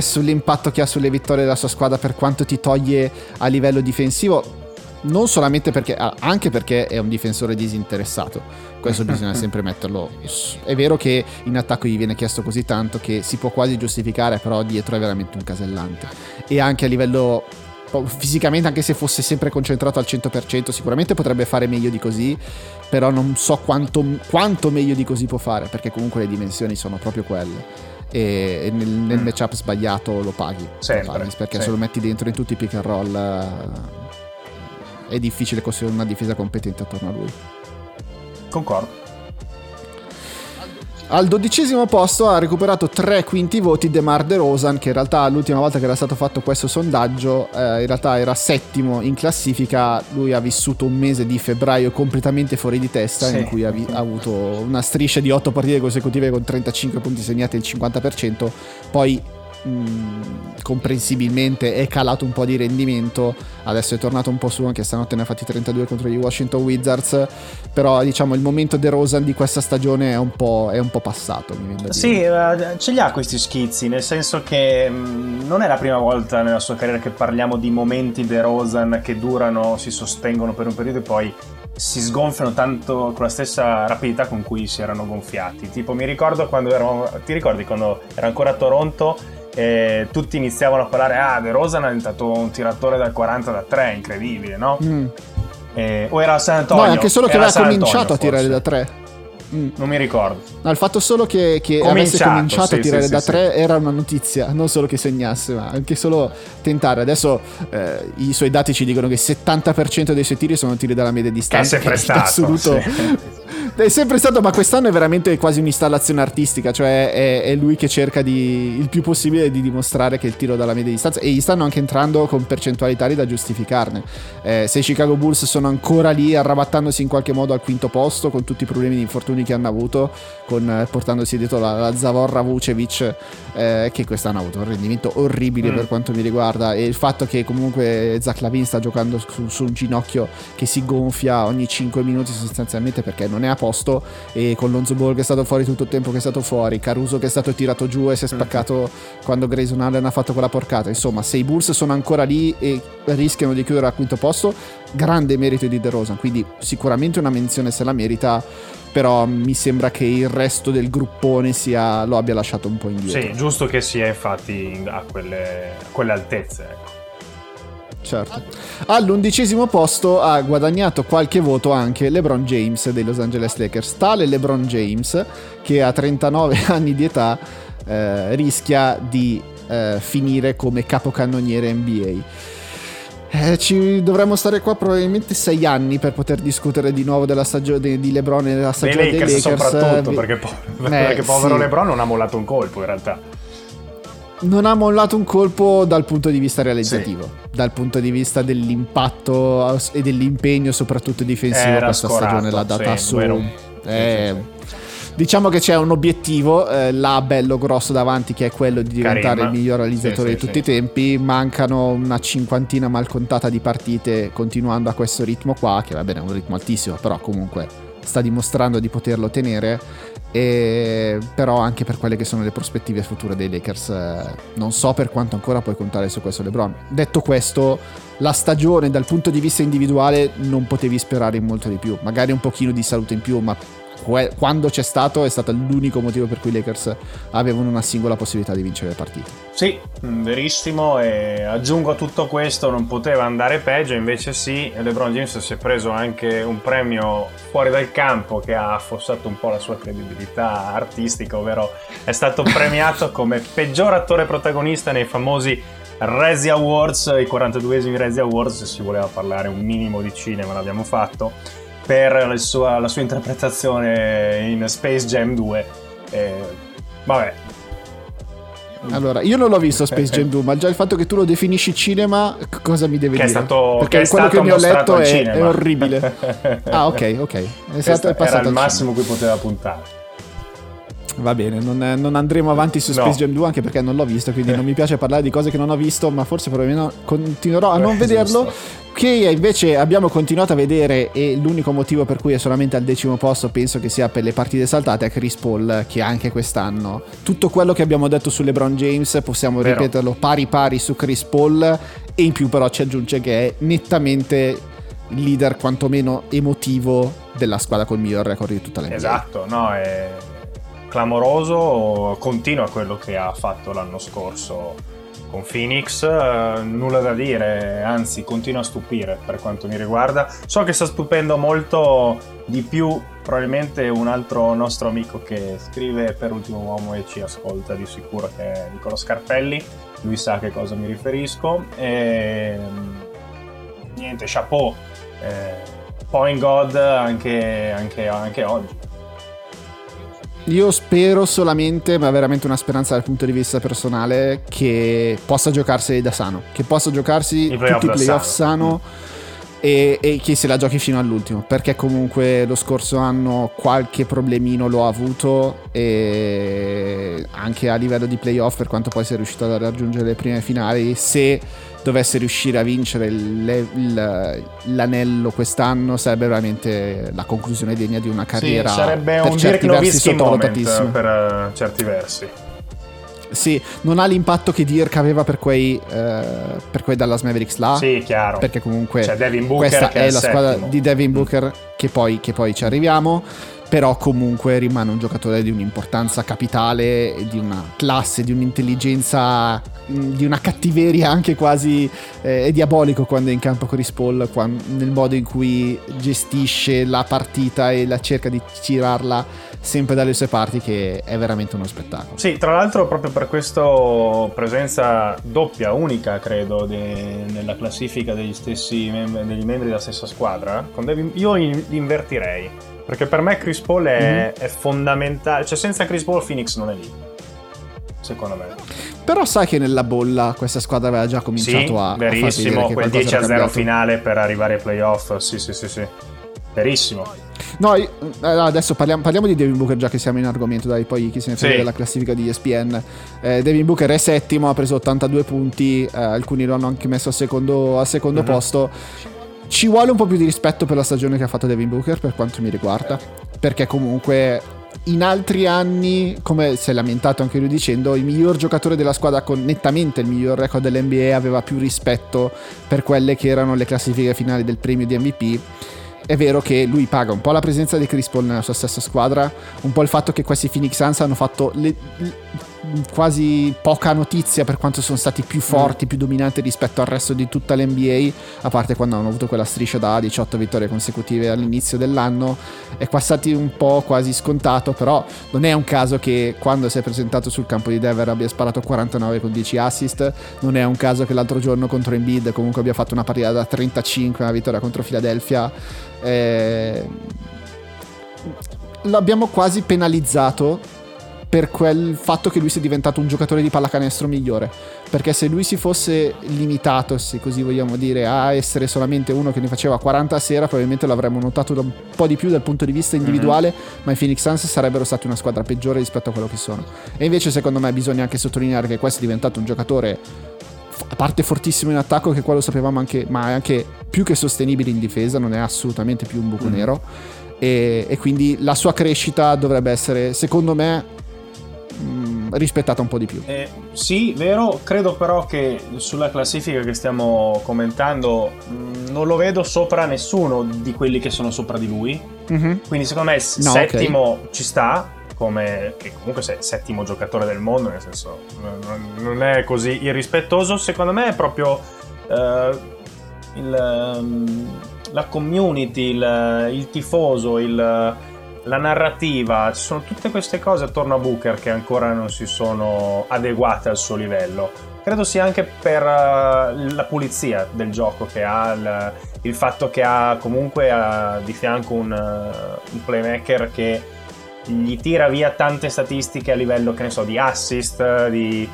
sull'impatto che ha sulle vittorie della sua squadra, per quanto ti toglie a livello difensivo, non solamente perché, anche perché è un difensore disinteressato, questo bisogna sempre metterlo. È vero che in attacco gli viene chiesto così tanto che si può quasi giustificare, però dietro è veramente un casellante, e anche a livello fisicamente, anche se fosse sempre concentrato al 100%, sicuramente potrebbe fare meglio di così, però non so quanto meglio di così può fare, perché comunque le dimensioni sono proprio quelle e nel matchup sbagliato lo paghi sempre, perché se lo metti dentro in tutti i pick and roll è difficile costruire una difesa competente attorno a lui. Concordo. Al 12° posto ha recuperato 3 quinti voti DeMar DeRozan, che in realtà l'ultima volta che era stato fatto questo sondaggio in realtà era 7° in classifica. Lui ha vissuto un mese di febbraio completamente fuori di testa, in cui ha avuto una striscia di 8 partite consecutive con 35 punti segnati e il 50%, poi comprensibilmente è calato un po' di rendimento, adesso è tornato un po' su, anche stanotte ne ha fatti 32 contro gli Washington Wizards, però diciamo il momento DeRozan di questa stagione è un po' passato, mi viene da dire. Sì, ce li ha questi schizzi, nel senso che non è la prima volta nella sua carriera che parliamo di momenti DeRozan che durano, si sostengono per un periodo e poi si sgonfiano tanto con la stessa rapidità con cui si erano gonfiati. Tipo mi ricordo quando ti ricordi quando era ancora a Toronto e tutti iniziavano a parlare DeRozan è diventato un tiratore dal 40 da 3 incredibile, no? O era a San Antonio, no, anche solo che aveva cominciato a tirare da 3. Non mi ricordo, no, il fatto solo che avesse cominciato a tirare da 3 era una notizia, non solo che segnasse ma anche solo tentare. Adesso i suoi dati ci dicono che il 70% dei suoi tiri sono tiri dalla media distanza, che è sempre stato assoluto È sempre stato, ma quest'anno è veramente quasi un'installazione artistica, cioè è lui che cerca di il più possibile di dimostrare che il tiro dalla media distanza, e gli stanno anche entrando con percentuali tali da giustificarne. Se i Chicago Bulls sono ancora lì arrabattandosi in qualche modo al quinto posto con tutti i problemi di infortuni che hanno avuto, portandosi dietro la zavorra Vucevic, che quest'anno ha avuto un rendimento orribile per quanto mi riguarda, e il fatto che comunque Zach LaVine sta giocando su un ginocchio che si gonfia ogni 5 minuti sostanzialmente perché non è a posto, e con Lonzo Ball che è stato fuori tutto il tempo che è stato fuori, Caruso che è stato tirato giù e si è spaccato quando Grayson Allen ha fatto quella porcata. Insomma, se i Bulls sono ancora lì e rischiano di chiudere al quinto posto, grande merito di DeRozan, quindi sicuramente una menzione se la merita, però mi sembra che il resto del gruppone lo abbia lasciato un po' indietro. Sì, giusto che sia infatti a quelle altezze, ecco. Certo. All'11° posto ha guadagnato qualche voto anche LeBron James dei Los Angeles Lakers. Tale LeBron James che a 39 anni di età rischia di finire come capocannoniere NBA. Ci dovremmo stare qua probabilmente 6 anni per poter discutere di nuovo della stagione di LeBron e della stagione dei Lakers soprattutto, perché povero sì. LeBron non ha mollato un colpo in realtà. Non ha mollato un colpo dal punto di vista realizzativo, sì. Dal punto di vista dell'impatto e dell'impegno soprattutto difensivo. Era questa scorato, stagione l'ha data sì, su sì. Diciamo che c'è un obiettivo là bello grosso davanti, che è quello di diventare il miglior realizzatore di tutti i tempi. Mancano una 50 malcontata di partite continuando a questo ritmo qua, che va bene è un ritmo altissimo, però comunque sta dimostrando di poterlo tenere, e però anche per quelle che sono le prospettive future dei Lakers non so per quanto ancora puoi contare su questo LeBron. Detto questo, la stagione dal punto di vista individuale non potevi sperare in molto di più, magari un pochino di salute in più, ma quando c'è stato è stato l'unico motivo per cui i Lakers avevano una singola possibilità di vincere le partite. Sì, verissimo, e aggiungo a tutto questo non poteva andare peggio, invece sì, LeBron James si è preso anche un premio fuori dal campo che ha affossato un po' la sua credibilità artistica, ovvero è stato premiato come peggior attore protagonista nei famosi Razzie Awards, i 42esimi Razzie Awards, se si voleva parlare un minimo di cinema l'abbiamo fatto, per la sua interpretazione in Space Jam 2. Vabbè. Allora, io non l'ho visto Space Jam 2, ma già il fatto che tu lo definisci cinema, cosa mi deve dire? Perché quello che mi ho letto è orribile. Ah, ok. È passato era il massimo cui poteva puntare. Va bene, non andremo avanti su Space Jam 2, anche perché non l'ho visto, quindi non mi piace parlare di cose che non ho visto, ma forse probabilmente continuerò a non vederlo. Giusto. Che invece abbiamo continuato a vedere, e l'unico motivo per cui è solamente al 10° posto penso che sia per le partite saltate, è Chris Paul, che anche quest'anno tutto quello che abbiamo detto su LeBron James possiamo ripeterlo pari su Chris Paul, e in più però ci aggiunge che è nettamente leader quantomeno emotivo della squadra col miglior record di tutta la NBA. Esatto, no, è clamoroso, continua quello che ha fatto l'anno scorso con Phoenix, nulla da dire, anzi continua a stupire per quanto mi riguarda. So che sta stupendo molto di più probabilmente un altro nostro amico che scrive per Ultimo Uomo e ci ascolta di sicuro, che è Nicolò Scarpelli, lui sa che cosa mi riferisco, e niente, chapeau, point god anche oggi. Io spero solamente, ma veramente una speranza dal punto di vista personale, che possa giocarsi da sano, che possa giocarsi tutti i playoff sano e che se la giochi fino all'ultimo, perché comunque lo scorso anno qualche problemino l'ho avuto, e anche a livello di playoff, per quanto poi sia riuscito a raggiungere le prime finali, se dovesse riuscire a vincere l'anello quest'anno sarebbe veramente la conclusione degna di una carriera, sì, sarebbe per un certi versi sottovalutatissimo per certi versi. Sì, non ha l'impatto che Dirk aveva per quei Dallas Mavericks là. Sì, chiaro. Perché comunque c'è Devin Booker, questa che è la settimo. Squadra di Devin Booker che poi ci arriviamo. Però comunque rimane un giocatore di un'importanza capitale, di una classe, di un'intelligenza di una cattiveria anche quasi è diabolico quando è in campo Chris Paul, nel modo in cui gestisce la partita e la cerca di tirarla sempre dalle sue parti, che è veramente uno spettacolo. Sì, tra l'altro proprio per questo presenza doppia, unica credo nella classifica degli stessi degli membri della stessa squadra, io li invertirei, perché per me Chris Paul è fondamentale, cioè senza Chris Paul Phoenix non è lì, secondo me. Però sai che nella bolla questa squadra aveva già cominciato a far vedere che qualcosa era cambiato. Quel 10-0 finale per arrivare ai playoff, sì, verissimo. No, adesso parliamo di Devin Booker, già che siamo in argomento, dai, poi chi se ne frega della classifica di ESPN. Devin Booker è settimo, ha preso 82 punti, alcuni lo hanno anche messo al secondo posto. Ci vuole un po' più di rispetto per la stagione che ha fatto Devin Booker, per quanto mi riguarda, perché comunque in altri anni, come si è lamentato anche lui dicendo, il miglior giocatore della squadra con nettamente il miglior record dell'NBA aveva più rispetto per quelle che erano le classifiche finali del premio di MVP. È vero che lui paga un po' la presenza di Chris Paul nella sua stessa squadra, un po' il fatto che questi Phoenix Suns hanno fatto quasi poca notizia per quanto sono stati più forti, più dominanti rispetto al resto di tutta l'NBA, a parte quando hanno avuto quella striscia da 18 vittorie consecutive all'inizio dell'anno. È passato un po' quasi scontato, però non è un caso che quando si è presentato sul campo di Denver abbia sparato 49 con 10 assist, non è un caso che l'altro giorno contro Embiid comunque abbia fatto una partita da 35, una vittoria contro Philadelphia. L'abbiamo quasi penalizzato per quel fatto che lui sia diventato un giocatore di pallacanestro migliore, perché se lui si fosse limitato, se così vogliamo dire, a essere solamente uno che ne faceva 40 a sera, probabilmente l'avremmo notato un po' di più dal punto di vista individuale, ma i Phoenix Suns sarebbero stati una squadra peggiore rispetto a quello che sono. E invece secondo me bisogna anche sottolineare che questo è diventato un giocatore a parte fortissimo in attacco, che qua lo sapevamo anche, ma è anche più che sostenibile in difesa, non è assolutamente più un buco nero, e quindi la sua crescita dovrebbe essere, secondo me, rispettata un po' di più. Sì, vero, credo però che sulla classifica che stiamo commentando non lo vedo sopra nessuno di quelli che sono sopra di lui, quindi secondo me settimo ci sta, come che comunque sei settimo giocatore del mondo, nel senso non è così irrispettoso. Secondo me è proprio la community, il tifoso, la narrativa, ci sono tutte queste cose attorno a Booker che ancora non si sono adeguate al suo livello. Credo sia anche per la pulizia del gioco che ha, il fatto che ha comunque di fianco un playmaker che gli tira via tante statistiche a livello, che ne so, di assist, di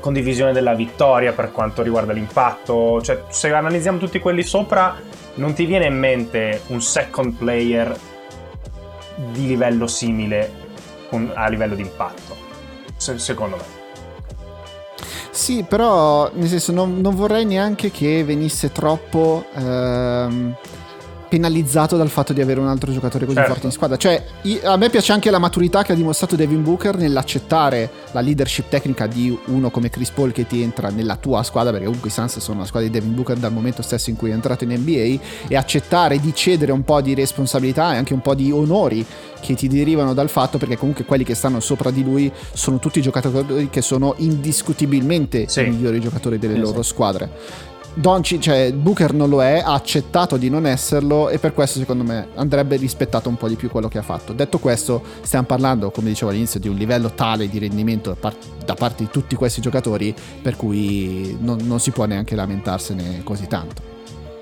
condivisione della vittoria per quanto riguarda l'impatto. Cioè, se analizziamo tutti quelli sopra, non ti viene in mente un second player di livello simile a livello di impatto, secondo me. Sì, però nel senso non vorrei neanche che venisse troppo penalizzato dal fatto di avere un altro giocatore così forte in squadra. Cioè, a me piace anche la maturità che ha dimostrato Devin Booker nell'accettare la leadership tecnica di uno come Chris Paul, che ti entra nella tua squadra, perché comunque i Suns sono la squadra di Devin Booker dal momento stesso in cui è entrato in NBA, e accettare di cedere un po' di responsabilità e anche un po' di onori che ti derivano dal fatto, perché comunque quelli che stanno sopra di lui sono tutti giocatori che sono indiscutibilmente i migliori giocatori delle loro squadre. Booker non lo è, ha accettato di non esserlo, e per questo secondo me andrebbe rispettato un po' di più quello che ha fatto. Detto questo, stiamo parlando, come dicevo all'inizio, di un livello tale di rendimento da parte di tutti questi giocatori per cui non si può neanche lamentarsene così tanto.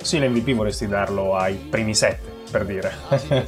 Sì, l'MVP vorresti darlo ai primi 7, per dire.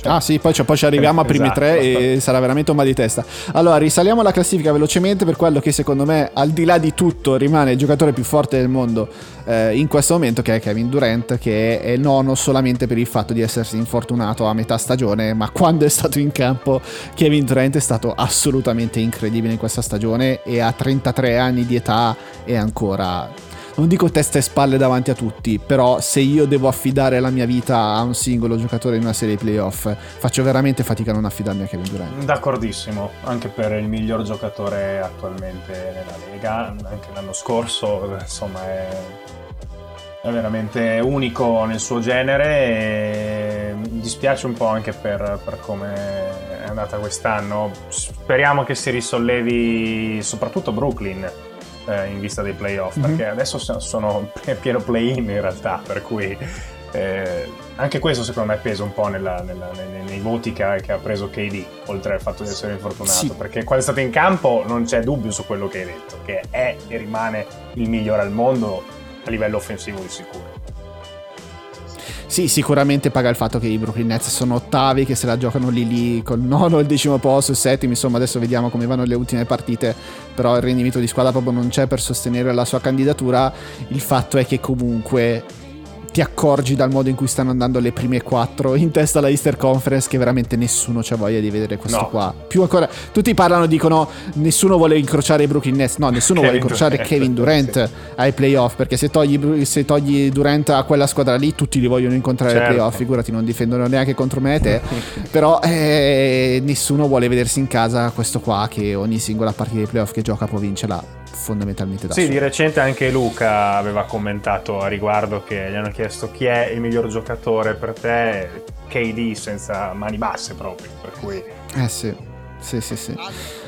Ah sì, poi ci arriviamo a primi 3 e sarà veramente un mal di testa. Allora, risaliamo la classifica velocemente per quello che secondo me, al di là di tutto, rimane il giocatore più forte del mondo in questo momento, che è Kevin Durant, che è nono solamente per il fatto di essersi infortunato a metà stagione, ma quando è stato in campo Kevin Durant è stato assolutamente incredibile in questa stagione, e a 33 anni di età è ancora, non dico testa e spalle davanti a tutti, però se io devo affidare la mia vita a un singolo giocatore in una serie di playoff, faccio veramente fatica a non affidarmi a Kevin Durant. D'accordissimo, anche per il miglior giocatore attualmente nella Lega, anche l'anno scorso, insomma, è veramente unico nel suo genere, e mi dispiace un po' anche per come è andata quest'anno. Speriamo che si risollevi soprattutto Brooklyn, in vista dei playoff, perché adesso sono pieno play-in in realtà, per cui anche questo secondo me pesa un po' nei voti che ha preso KD, oltre al fatto di essere infortunato, perché quando è stato in campo non c'è dubbio su quello che hai detto, che è e rimane il migliore al mondo a livello offensivo di sicuro. Sì, sicuramente paga il fatto che i Brooklyn Nets sono ottavi, che se la giocano lì col nono, il decimo posto, il settimo, insomma adesso vediamo come vanno le ultime partite, però il rendimento di squadra proprio non c'è per sostenere la sua candidatura. Il fatto è che comunque ti accorgi dal modo in cui stanno andando le prime quattro in testa alla Eastern Conference che veramente nessuno c'ha voglia di vedere questo qua. Più ancora, tutti parlano, dicono nessuno vuole incrociare i Brooklyn Nets, no, nessuno vuole incrociare Kevin Durant ai playoff, perché se togli Durant a quella squadra lì tutti li vogliono incontrare ai playoff, figurati, non difendono neanche contro me e te. Però nessuno vuole vedersi in casa questo qua che ogni singola partita dei playoff che gioca può vincerla fondamentalmente da solo. Di recente anche Luca aveva commentato a riguardo, che gli hanno chiesto chi è il miglior giocatore per te, KD senza mani basse proprio, per cui sì.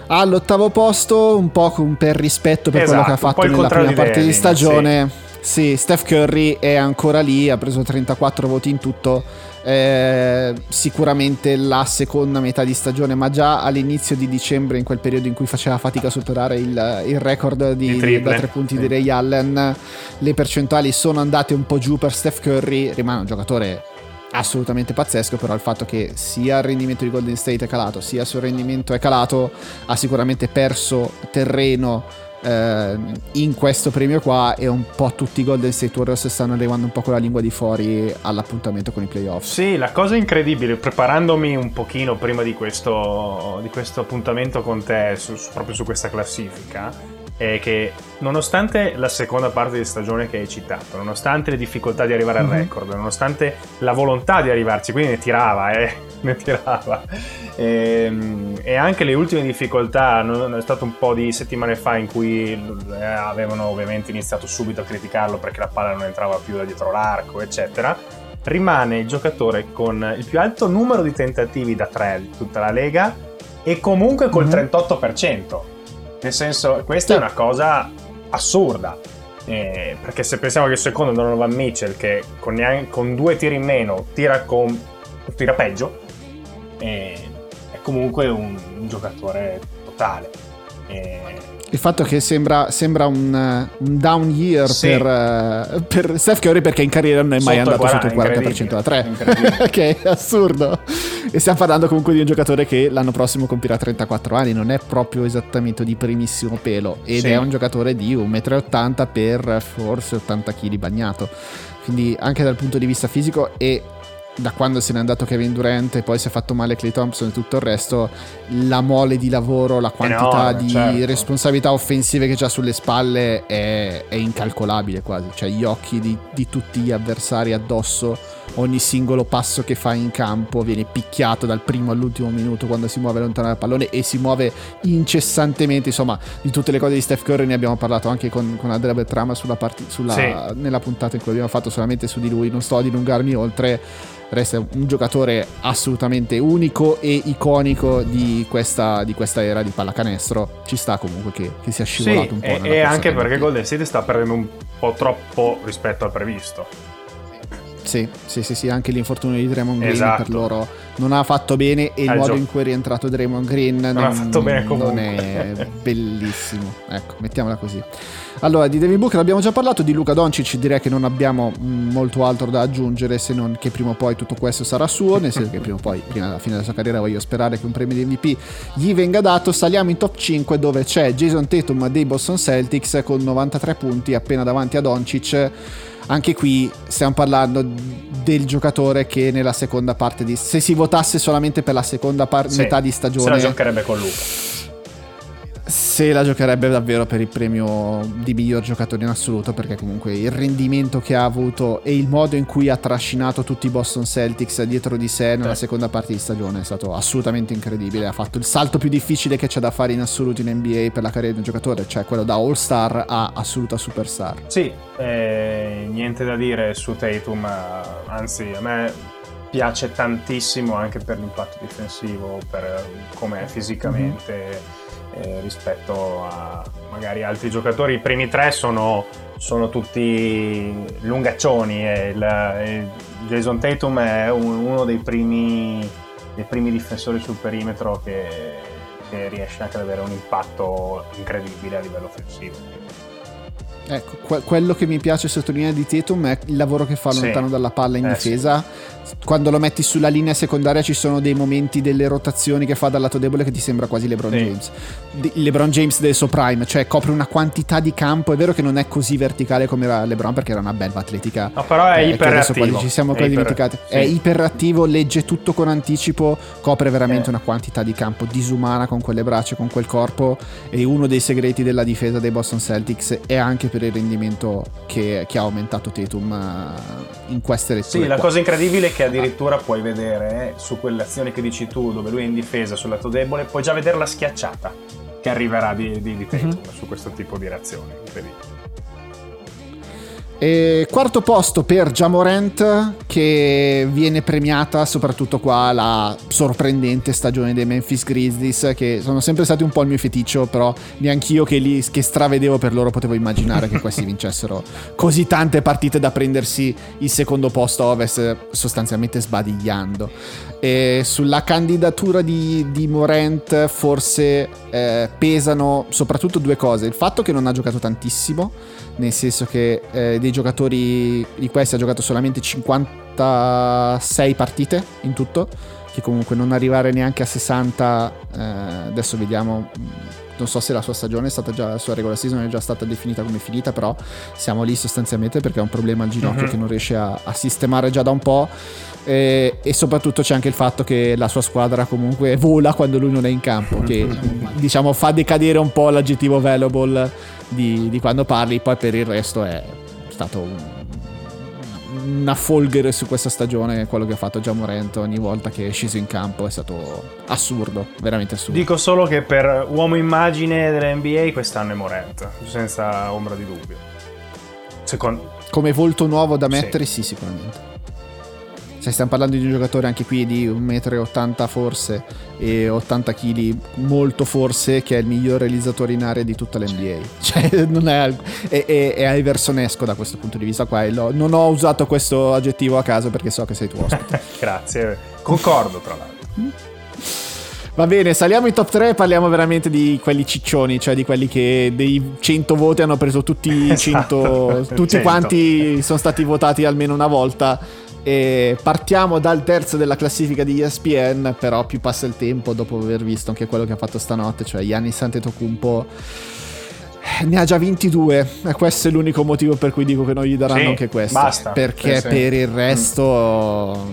All'ottavo posto, un po' per rispetto per quello che ha fatto nella prima parte di stagione, sì, Steph Curry è ancora lì, ha preso 34 voti in tutto. Sicuramente la seconda metà di stagione, ma già all'inizio di dicembre, in quel periodo in cui faceva fatica a superare il record da tre punti di Ray Allen, le percentuali sono andate un po' giù per Steph Curry. Rimane un giocatore assolutamente pazzesco, però il fatto che sia il rendimento di Golden State è calato, sia il suo rendimento è calato, ha sicuramente perso terreno in questo premio qua, e un po' tutti i Golden State Warriors stanno arrivando un po' con la lingua di fuori all'appuntamento con i playoff. Sì, la cosa incredibile, preparandomi un pochino prima di questo appuntamento con te proprio su questa classifica, è che nonostante la seconda parte di stagione che hai citato, nonostante le difficoltà di arrivare al record, nonostante la volontà di arrivarci, quindi ne tirava e anche le ultime difficoltà, è stato un po' di settimane fa in cui avevano ovviamente iniziato subito a criticarlo perché la palla non entrava più da dietro l'arco eccetera, rimane il giocatore con il più alto numero di tentativi da tre di tutta la Lega, e comunque col 38%, nel senso, questa è una cosa assurda, perché se pensiamo che il secondo è Donovan Mitchell, che con due tiri in meno tira peggio, è comunque un giocatore totale. Il fatto che sembra un down year per Steph Curry, perché in carriera non è mai andato sotto il 40% da 3 che è assurdo, e stiamo parlando comunque di un giocatore che l'anno prossimo compirà 34 anni, non è proprio esattamente di primissimo pelo, ed è un giocatore di 1,80 m per forse 80 kg bagnato, quindi anche dal punto di vista fisico, e da quando se n'è andato Kevin Durant e poi si è fatto male Klay Thompson e tutto il resto, la mole di lavoro, la quantità di responsabilità offensive che c'ha sulle spalle è incalcolabile quasi, cioè gli occhi di tutti gli avversari addosso, ogni singolo passo che fa in campo viene picchiato dal primo all'ultimo minuto quando si muove lontano dal pallone, e si muove incessantemente. Insomma, di tutte le cose di Steph Curry ne abbiamo parlato anche con Andrea Bertrama nella puntata in cui abbiamo fatto solamente su di lui, non sto a dilungarmi oltre. Resta un giocatore assolutamente unico e iconico di questa era di pallacanestro. Ci sta comunque che sia scivolato un po'. E anche perché Golden State sta perdendo un po' troppo rispetto al previsto. Sì, anche l'infortunio di Draymond Green per loro non ha fatto bene, e il modo in cui è rientrato Draymond Green non ha fatto bene comunque. Non è bellissimo, ecco, mettiamola così. Allora, di Devin Booker abbiamo già parlato, di Luka Dončić direi che non abbiamo molto altro da aggiungere, se non che prima o poi tutto questo sarà suo, nel senso che prima alla fine della sua carriera voglio sperare che un premio di MVP gli venga dato. Saliamo in top 5 dove c'è Jason Tatum dei Boston Celtics con 93 punti appena davanti a Dončić. Anche qui stiamo parlando del giocatore che nella seconda parte se si votasse solamente per la seconda metà di stagione, se la giocherebbe con Luka. Se la giocherebbe davvero per il premio di miglior giocatore in assoluto, perché comunque il rendimento che ha avuto e il modo in cui ha trascinato tutti i Boston Celtics dietro di sé nella seconda parte di stagione è stato assolutamente incredibile. Ha fatto il salto più difficile che c'è da fare in assoluto in NBA per la carriera di un giocatore, cioè quello da all-star a assoluta superstar. Niente da dire su Tatum, anzi a me piace tantissimo anche per l'impatto difensivo, per come è fisicamente, rispetto a magari altri giocatori. I primi tre sono tutti lungaccioni e Jason Tatum è uno dei primi difensori sul perimetro che riesce anche ad avere un impatto incredibile a livello offensivo. Ecco, quello che mi piace sottolineare di Tatum è il lavoro che fa lontano dalla palla in difesa. Sì. Quando lo metti sulla linea secondaria ci sono dei momenti, delle rotazioni che fa dal lato debole che ti sembra quasi LeBron James. LeBron James del suo prime, cioè copre una quantità di campo. È vero che non è così verticale come era LeBron perché era una belva atletica. No, però è iperattivo. Ci siamo quasi dimenticati. Sì. È iperattivo, legge tutto con anticipo, copre veramente una quantità di campo disumana con quelle braccia, con quel corpo. E uno dei segreti della difesa dei Boston Celtics è anche per il rendimento che ha aumentato Tatum in queste letture. Sì, la cosa incredibile è che addirittura puoi vedere su quell'azione che dici tu, dove lui è in difesa sul lato debole, puoi già vedere la schiacciata che arriverà di Tatum su questo tipo di reazione. Incredibile. E quarto posto per Ja Morant, che viene premiata soprattutto qua la sorprendente stagione dei Memphis Grizzlies, che sono sempre stati un po' il mio feticcio, però neanch'io che stravedevo per loro potevo immaginare che questi vincessero così tante partite da prendersi il secondo posto a ovest sostanzialmente sbadigliando. E sulla candidatura di Morant forse pesano soprattutto due cose: il fatto che non ha giocato tantissimo, nel senso che dei giocatori di questi ha giocato solamente 56 partite in tutto, che comunque non arrivare neanche a 60, adesso vediamo, non so se la sua stagione è stata già, la sua regular season è già stata definita come finita, però siamo lì sostanzialmente perché ha un problema al ginocchio che non riesce a sistemare già da un po'. E soprattutto c'è anche il fatto che la sua squadra comunque vola quando lui non è in campo, che diciamo fa decadere un po' l'aggettivo valuable di quando parli. Poi per il resto è stato una folgore su questa stagione quello che ha fatto Ja Morant. Ogni volta che è sceso in campo è stato assurdo, veramente assurdo. Dico solo che per uomo immagine della NBA quest'anno è Morant, senza ombra di dubbio. Come volto nuovo da mettere, sì sicuramente. Se stiamo parlando di un giocatore anche qui di 1,80 m forse e 80 kg molto forse, che è il miglior realizzatore in area di tutta l'NBA, cioè non è iversonesco da questo punto di vista qua, e non ho usato questo aggettivo a caso perché so che sei tuo ospite. Grazie, concordo tra l'altro. Va bene, saliamo in top 3 e parliamo veramente di quelli ciccioni, cioè di quelli che dei 100 voti hanno preso tutti, esatto, 100, tutti 100. Quanti sono stati votati almeno una volta. E partiamo dal terzo della classifica di ESPN, però più passa il tempo dopo aver visto anche quello che ha fatto stanotte, cioè Giannis Antetokounmpo ne ha già 22, e questo è l'unico motivo per cui dico che non gli daranno anche questo, basta, perché per il resto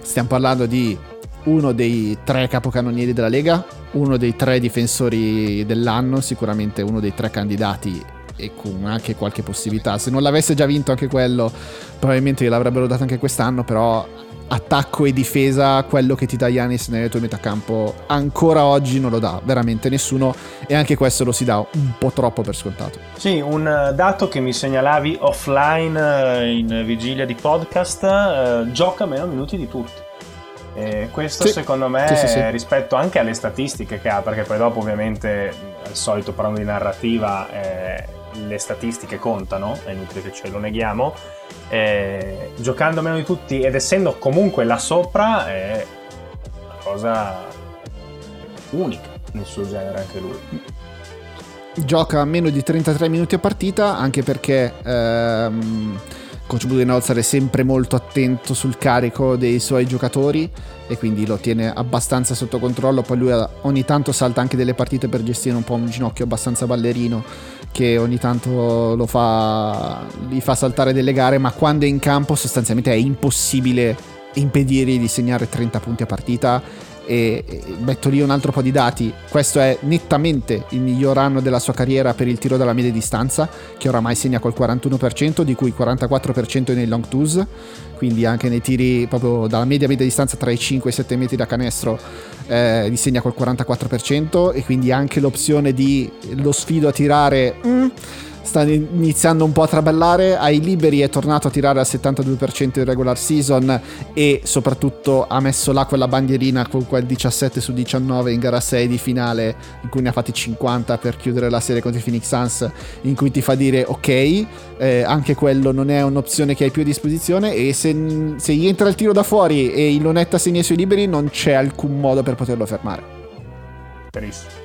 stiamo parlando di uno dei tre capocannonieri della Lega, uno dei tre difensori dell'anno, sicuramente uno dei tre candidati e con anche qualche possibilità. Se non l'avesse già vinto anche quello probabilmente gliel'avrebbero dato anche quest'anno, però attacco e difesa, quello che ti dà Giannis nelle tue metà campo ancora oggi non lo dà veramente nessuno, e anche questo lo si dà un po' troppo per scontato. Sì, un dato che mi segnalavi offline in vigilia di podcast, gioca meno minuti di tutti. E questo secondo me rispetto anche alle statistiche che ha, perché poi dopo ovviamente al solito parlando di narrativa le statistiche contano, è inutile che ce lo neghiamo, giocando meno di tutti ed essendo comunque là sopra è una cosa unica nel suo genere. Anche lui gioca meno di 33 minuti a partita, anche perché coach Budenholzer è sempre molto attento sul carico dei suoi giocatori e quindi lo tiene abbastanza sotto controllo. Poi lui ogni tanto salta anche delle partite per gestire un po' un ginocchio abbastanza ballerino che ogni tanto gli fa saltare delle gare, ma quando è in campo sostanzialmente è impossibile impedirgli di segnare 30 punti a partita. E metto lì un altro po' di dati: questo è nettamente il miglior anno della sua carriera per il tiro dalla media distanza, che oramai segna col 41%, di cui 44% nei long twos, quindi anche nei tiri proprio dalla media distanza tra i 5 e i 7 metri da canestro li segna col 44%, e quindi anche l'opzione di lo sfido a tirare sta iniziando un po' a traballare. Ai liberi è tornato a tirare al 72% in regular season e soprattutto ha messo là quella bandierina con quel 17/19 in gara 6 di finale, in cui ne ha fatti 50 per chiudere la serie contro i Phoenix Suns, in cui ti fa dire ok, anche quello non è un'opzione che hai più a disposizione, e se gli entra il tiro da fuori e il Lonetta segna i suoi liberi non c'è alcun modo per poterlo fermare. Benissimo.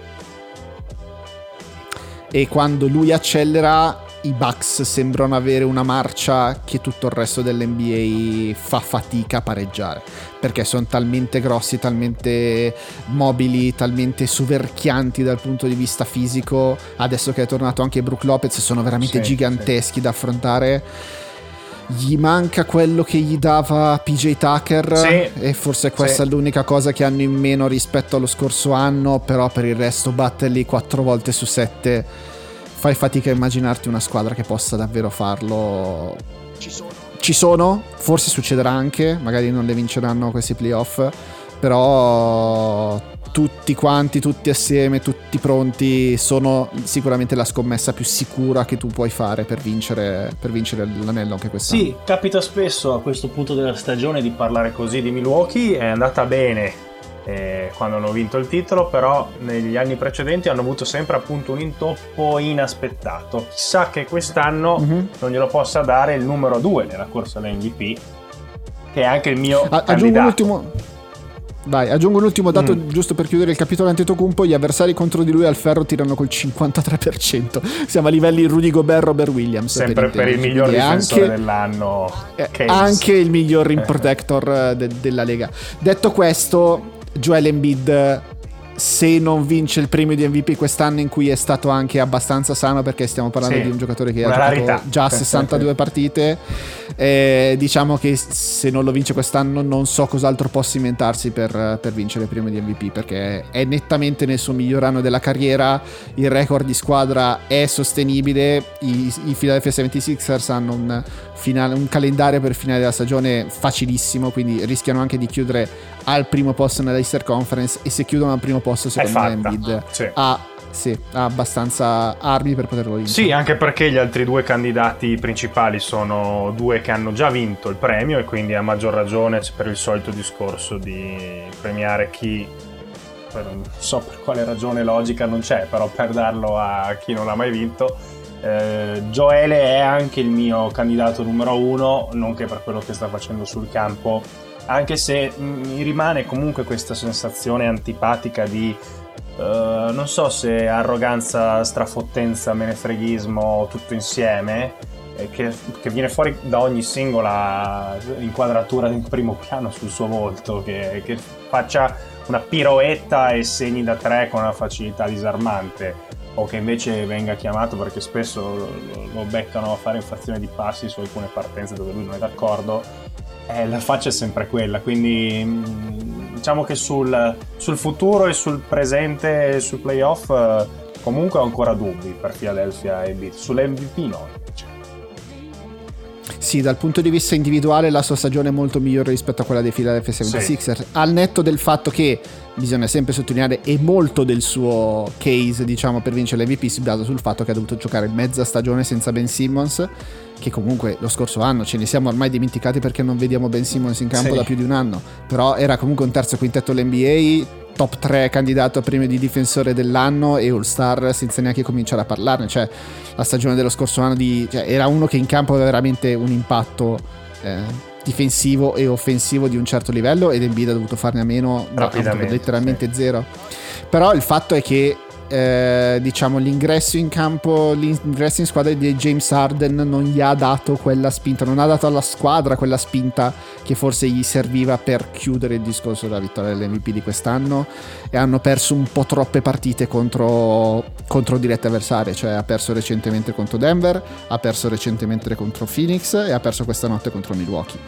E quando lui accelera, i Bucks sembrano avere una marcia che tutto il resto dell'NBA fa fatica a pareggiare, perché sono talmente grossi, talmente mobili, talmente soverchianti dal punto di vista fisico. Adesso che è tornato anche Brook Lopez, sono veramente giganteschi da affrontare. Gli manca quello che gli dava PJ Tucker, e forse questa è l'unica cosa che hanno in meno rispetto allo scorso anno, però per il resto batterli 4 volte su 7, fai fatica a immaginarti una squadra che possa davvero farlo. Ci sono, forse succederà anche, magari non le vinceranno questi playoff, però tutti quanti, tutti assieme, tutti pronti, sono sicuramente la scommessa più sicura che tu puoi fare per vincere l'anello anche quest'anno. Sì, capita spesso a questo punto della stagione di parlare così di Milwaukee. È andata bene quando hanno vinto il titolo, però negli anni precedenti hanno avuto sempre appunto un intoppo inaspettato. Chissà che quest'anno non glielo possa dare il numero 2 nella corsa dell'MVP, che è anche il mio candidato. Aggiungo l'ultimo dato giusto per chiudere il capitolo Antetokounmpo. Gli avversari contro di lui al ferro tirano col 53%. Siamo a livelli Rudy Gobert, Robert Williams. Sempre per il miglior difensore dell'anno, anche il miglior rim protector della Lega. Detto questo, Joel Embiid, se non vince il premio di MVP quest'anno, in cui è stato anche abbastanza sano, perché stiamo parlando di un giocatore che ha giocato già 62 partite, diciamo che se non lo vince quest'anno non so cos'altro possa inventarsi per vincere il premio di MVP, perché è nettamente nel suo miglior anno della carriera, il record di squadra è sostenibile, i Philadelphia 76ers hanno un calendario per il finale della stagione facilissimo, quindi rischiano anche di chiudere al primo posto nella Eastern Conference, e se chiudono al primo posto secondo me Embiid ha abbastanza armi per poterlo vincere. Sì, anche perché gli altri due candidati principali sono due che hanno già vinto il premio, e quindi a maggior ragione per il solito discorso di premiare chi, non so per quale ragione logica non c'è, però per darlo a chi non l'ha mai vinto. Joel è anche il mio candidato numero 1, nonché per quello che sta facendo sul campo, anche se mi rimane comunque questa sensazione antipatica di non so se arroganza, strafottenza, menefreghismo tutto insieme, che viene fuori da ogni singola inquadratura in primo piano sul suo volto, che faccia una piroetta e segni da 3 con una facilità disarmante, o che invece venga chiamato, perché spesso lo beccano a fare infrazione di passi su alcune partenze dove lui non è d'accordo, la faccia è sempre quella. Quindi diciamo che sul futuro e sul presente e sul playoff comunque ho ancora dubbi per Philadelphia e Beat. Sull'MVP no, invece. Sì, dal punto di vista individuale la sua stagione è molto migliore rispetto a quella dei Philadelphia 76ers, al netto del fatto che bisogna sempre sottolineare, e molto del suo case, diciamo, per vincere l'MVP si basa sul fatto che ha dovuto giocare mezza stagione senza Ben Simmons, che comunque lo scorso anno ce ne siamo ormai dimenticati perché non vediamo Ben Simmons in campo da più di un anno, però era comunque un terzo quintetto dell'NBA, top 3 candidato a premio di difensore dell'anno e All-Star senza neanche cominciare a parlarne. Cioè la stagione dello scorso anno era uno che in campo aveva veramente un impatto difensivo e offensivo di un certo livello, ed Embiid ha dovuto farne a meno letteralmente zero. Però il fatto è che diciamo l'ingresso in squadra di James Harden non gli ha dato quella spinta, non ha dato alla squadra quella spinta che forse gli serviva per chiudere il discorso della vittoria dell'MVP di quest'anno, e hanno perso un po' troppe partite contro dirette avversarie. Cioè ha perso recentemente contro Denver, ha perso recentemente contro Phoenix e ha perso questa notte contro Milwaukee,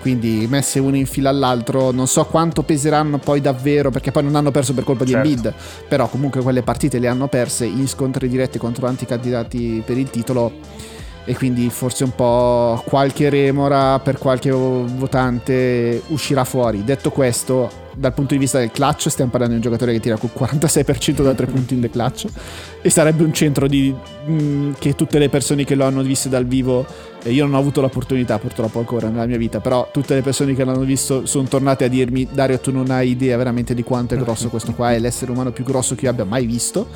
quindi messe uno in fila all'altro. Non so quanto peseranno poi davvero, perché poi non hanno perso per colpa di Embiid, però comunque quelle partite le hanno perse in scontri diretti contro tanti candidati per il titolo, e quindi forse un po' qualche remora per qualche votante uscirà fuori. Detto questo, dal punto di vista del clutch stiamo parlando di un giocatore che tira col 46% da tre punti in the clutch e sarebbe un centro che tutte le persone che lo hanno visto dal vivo, io non ho avuto l'opportunità purtroppo ancora nella mia vita, però tutte le persone che l'hanno visto sono tornate a dirmi: Dario, tu non hai idea veramente di quanto è grosso questo qua, è l'essere umano più grosso che io abbia mai visto,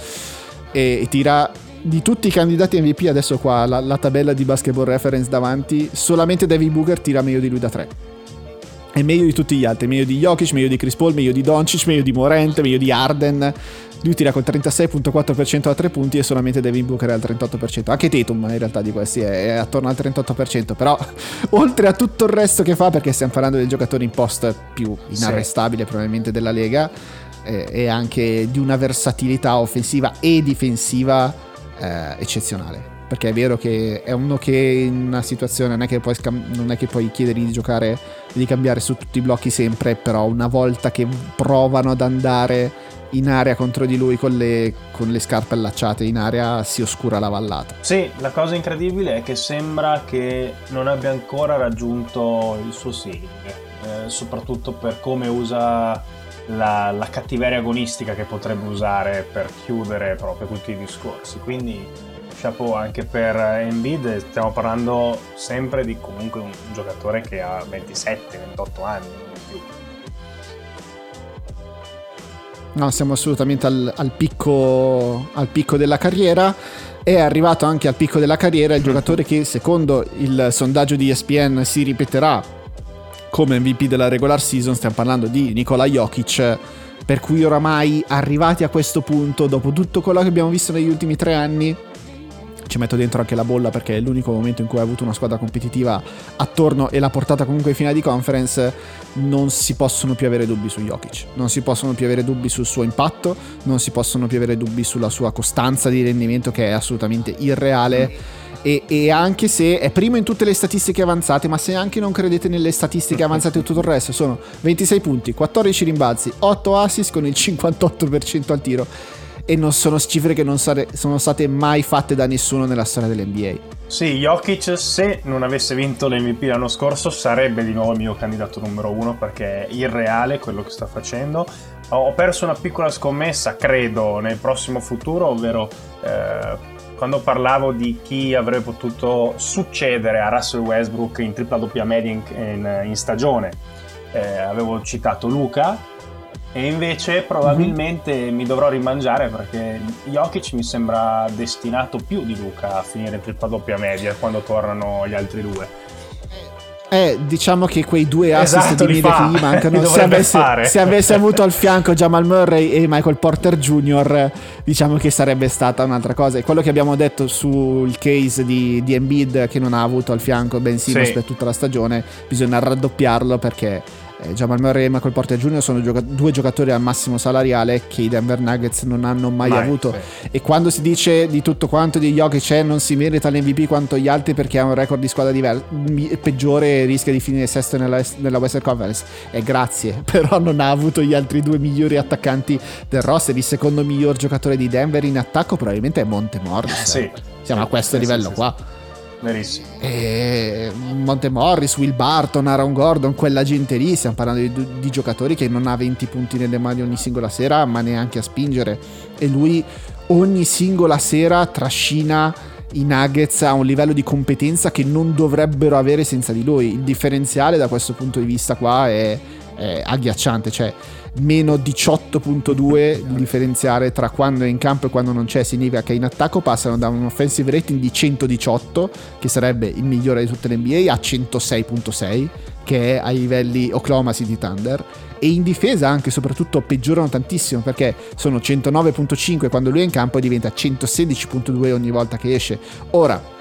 e tira di tutti i candidati MVP adesso qua la tabella di Basketball Reference davanti, solamente Devin Booker tira meglio di lui da tre, è meglio di tutti gli altri, meglio di Jokic, meglio di Chris Paul, meglio di Doncic, meglio di Morant, meglio di Harden. Lui tira col 36.4% a tre punti e solamente Devin Booker è al 38%, anche Tatum in realtà di questi è attorno al 38%, però oltre a tutto il resto che fa, perché stiamo parlando del giocatore in post più inarrestabile probabilmente della Lega, e anche di una versatilità offensiva e difensiva eccezionale, perché è vero che è uno che in una situazione non è che puoi chiedergli di giocare, di cambiare su tutti i blocchi sempre, però una volta che provano ad andare in area contro di lui con le scarpe allacciate in area si oscura la vallata. Sì, la cosa incredibile è che sembra che non abbia ancora raggiunto il suo ceiling, soprattutto per come usa la cattiveria agonistica che potrebbe usare per chiudere proprio tutti i discorsi. Quindi chapeau anche per Embiid, stiamo parlando sempre di comunque un giocatore che ha 27-28 anni in più. No, siamo assolutamente al picco della carriera. È arrivato anche al picco della carriera il giocatore che secondo il sondaggio di ESPN si ripeterà come MVP della regular season. Stiamo parlando di Nikola Jokic, per cui oramai arrivati a questo punto, dopo tutto quello che abbiamo visto negli ultimi 3 anni, ci metto dentro anche la bolla perché è l'unico momento in cui ha avuto una squadra competitiva attorno e l'ha portata comunque in finale di conference, non si possono più avere dubbi su Jokic, non si possono più avere dubbi sul suo impatto, non si possono più avere dubbi sulla sua costanza di rendimento che è assolutamente irreale. E anche se è primo in tutte le statistiche avanzate, ma se anche non credete nelle statistiche avanzate e tutto il resto, sono 26 punti, 14 rimbalzi, 8 assist con il 58% al tiro, e non sono cifre che non sono state mai fatte da nessuno nella storia dell'NBA. Sì, Jokic se non avesse vinto l'MVP l'anno scorso sarebbe di nuovo il mio candidato numero uno, perché è irreale quello che sta facendo. Ho perso una piccola scommessa, credo, nel prossimo futuro, ovvero quando parlavo di chi avrebbe potuto succedere a Russell Westbrook in tripla doppia media in stagione, avevo citato Luka, e invece probabilmente mi dovrò rimangiare perché Jokic mi sembra destinato più di Luka a finire in tripla doppia media quando tornano gli altri due. Diciamo che quei due assist di media che gli mancano, se avesse avuto al fianco Jamal Murray e Michael Porter Jr., diciamo che sarebbe stata un'altra cosa. E quello che abbiamo detto sul case di Embiid, che non ha avuto al fianco Ben Simmons per tutta la stagione, bisogna raddoppiarlo, perché Jamal Murray e Michael Porter Jr. sono due giocatori al massimo salariale che i Denver Nuggets non hanno mai avuto. E quando si dice di tutto quanto di Jokic non si merita l'MVP quanto gli altri perché ha un record di squadra peggiore e rischia di finire sesto nella Western Conference, grazie, però non ha avuto gli altri due migliori attaccanti del roster. Il secondo miglior giocatore di Denver in attacco probabilmente è Monte Morris, siamo a questo livello qua. Verissimo. Monte Morris, Will Barton, Aaron Gordon, quella gente lì, stiamo parlando di giocatori che non ha 20 punti nelle mani ogni singola sera, ma neanche a spingere, e lui ogni singola sera trascina i Nuggets a un livello di competenza che non dovrebbero avere senza di lui. Il differenziale da questo punto di vista qua è agghiacciante, cioè meno 18.2 di differenziale tra quando è in campo e quando non c'è. Significa che in attacco passano da un offensive rating di 118, che sarebbe il migliore di tutte le NBA, a 106.6, che è ai livelli Oklahoma City Thunder, e in difesa anche soprattutto peggiorano tantissimo, perché sono 109.5 quando lui è in campo e diventa 116.2 ogni volta che esce. Ora,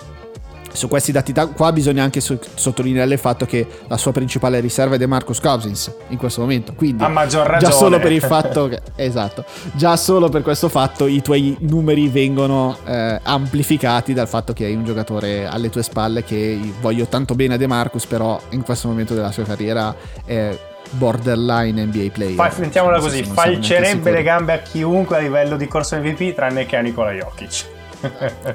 su questi dati qua bisogna anche sottolineare il fatto che la sua principale riserva è DeMarcus Cousins in questo momento, quindi a maggior ragione, già solo per il fatto che, esatto, già solo per questo fatto i tuoi numeri vengono amplificati dal fatto che hai un giocatore alle tue spalle che voglio tanto bene a DeMarcus, però in questo momento della sua carriera è borderline NBA player. Mettiamola così, falcerebbe le gambe a chiunque a livello di corsa MVP tranne che a Nikola Jokic.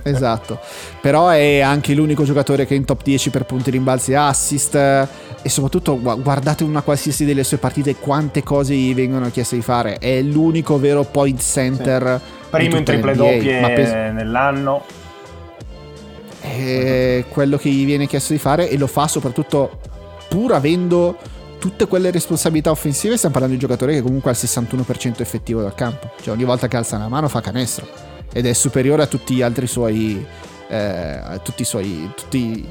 Esatto, però è anche l'unico giocatore che è in top 10 per punti, rimbalzi e assist, e soprattutto guardate una qualsiasi delle sue partite quante cose gli vengono chieste di fare, è l'unico vero point center, sì. Primo in triple doppie nell'anno, è quello che gli viene chiesto di fare, e lo fa soprattutto pur avendo tutte quelle responsabilità offensive. Stiamo parlando di un giocatore che comunque ha il 61% effettivo dal campo, cioè ogni volta che alza una mano fa canestro, ed è superiore a tutti gli altri suoi tutti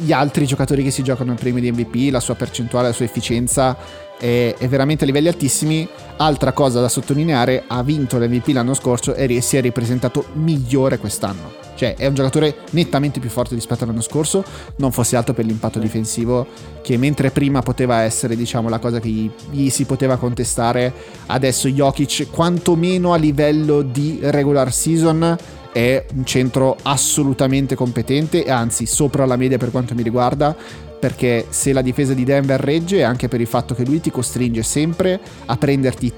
gli altri giocatori che si giocano il premio di MVP. La sua percentuale, la sua efficienza è veramente a livelli altissimi. Altra cosa da sottolineare, ha vinto l'MVP l'anno scorso e si è ripresentato migliore quest'anno, cioè è un giocatore nettamente più forte rispetto all'anno scorso, non fosse altro per l'impatto difensivo, che mentre prima poteva essere, diciamo, la cosa che gli si poteva contestare, adesso Jokic, quantomeno a livello di regular season, è un centro assolutamente competente, anzi sopra la media per quanto mi riguarda, perché se la difesa di Denver regge è anche per il fatto che lui ti costringe sempre a prenderti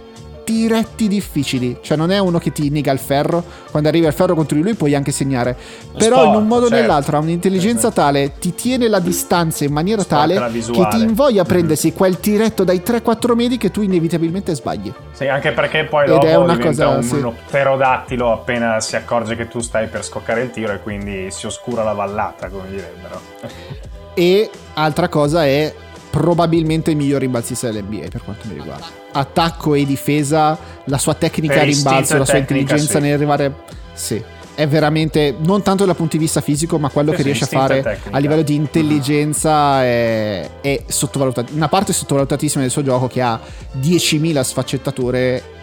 diretti difficili, cioè non è uno che ti nega il ferro, quando arrivi al ferro contro di lui puoi anche segnare, però in un modo o nell'altro ha un'intelligenza tale, ti tiene la distanza in maniera tale che ti invoglia a prendersi quel tiretto dai 3-4 metri che tu inevitabilmente sbagli, sì, anche perché poi ed dopo è una diventa cosa, uno pterodattilo appena si accorge che tu stai per scoccare il tiro, e quindi si oscura la vallata, come direbbero. E altra cosa, è probabilmente il miglior rimbalzista dell'NBA per quanto mi riguarda, attacco e difesa, la sua tecnica a rimbalzo, la sua intelligenza, sì, nell'arrivare, sì, è veramente, non tanto dal punto di vista fisico, ma quello che riesce a fare a livello di intelligenza è sottovalutato, una parte sottovalutatissima del suo gioco, che ha 10.000 sfaccettature,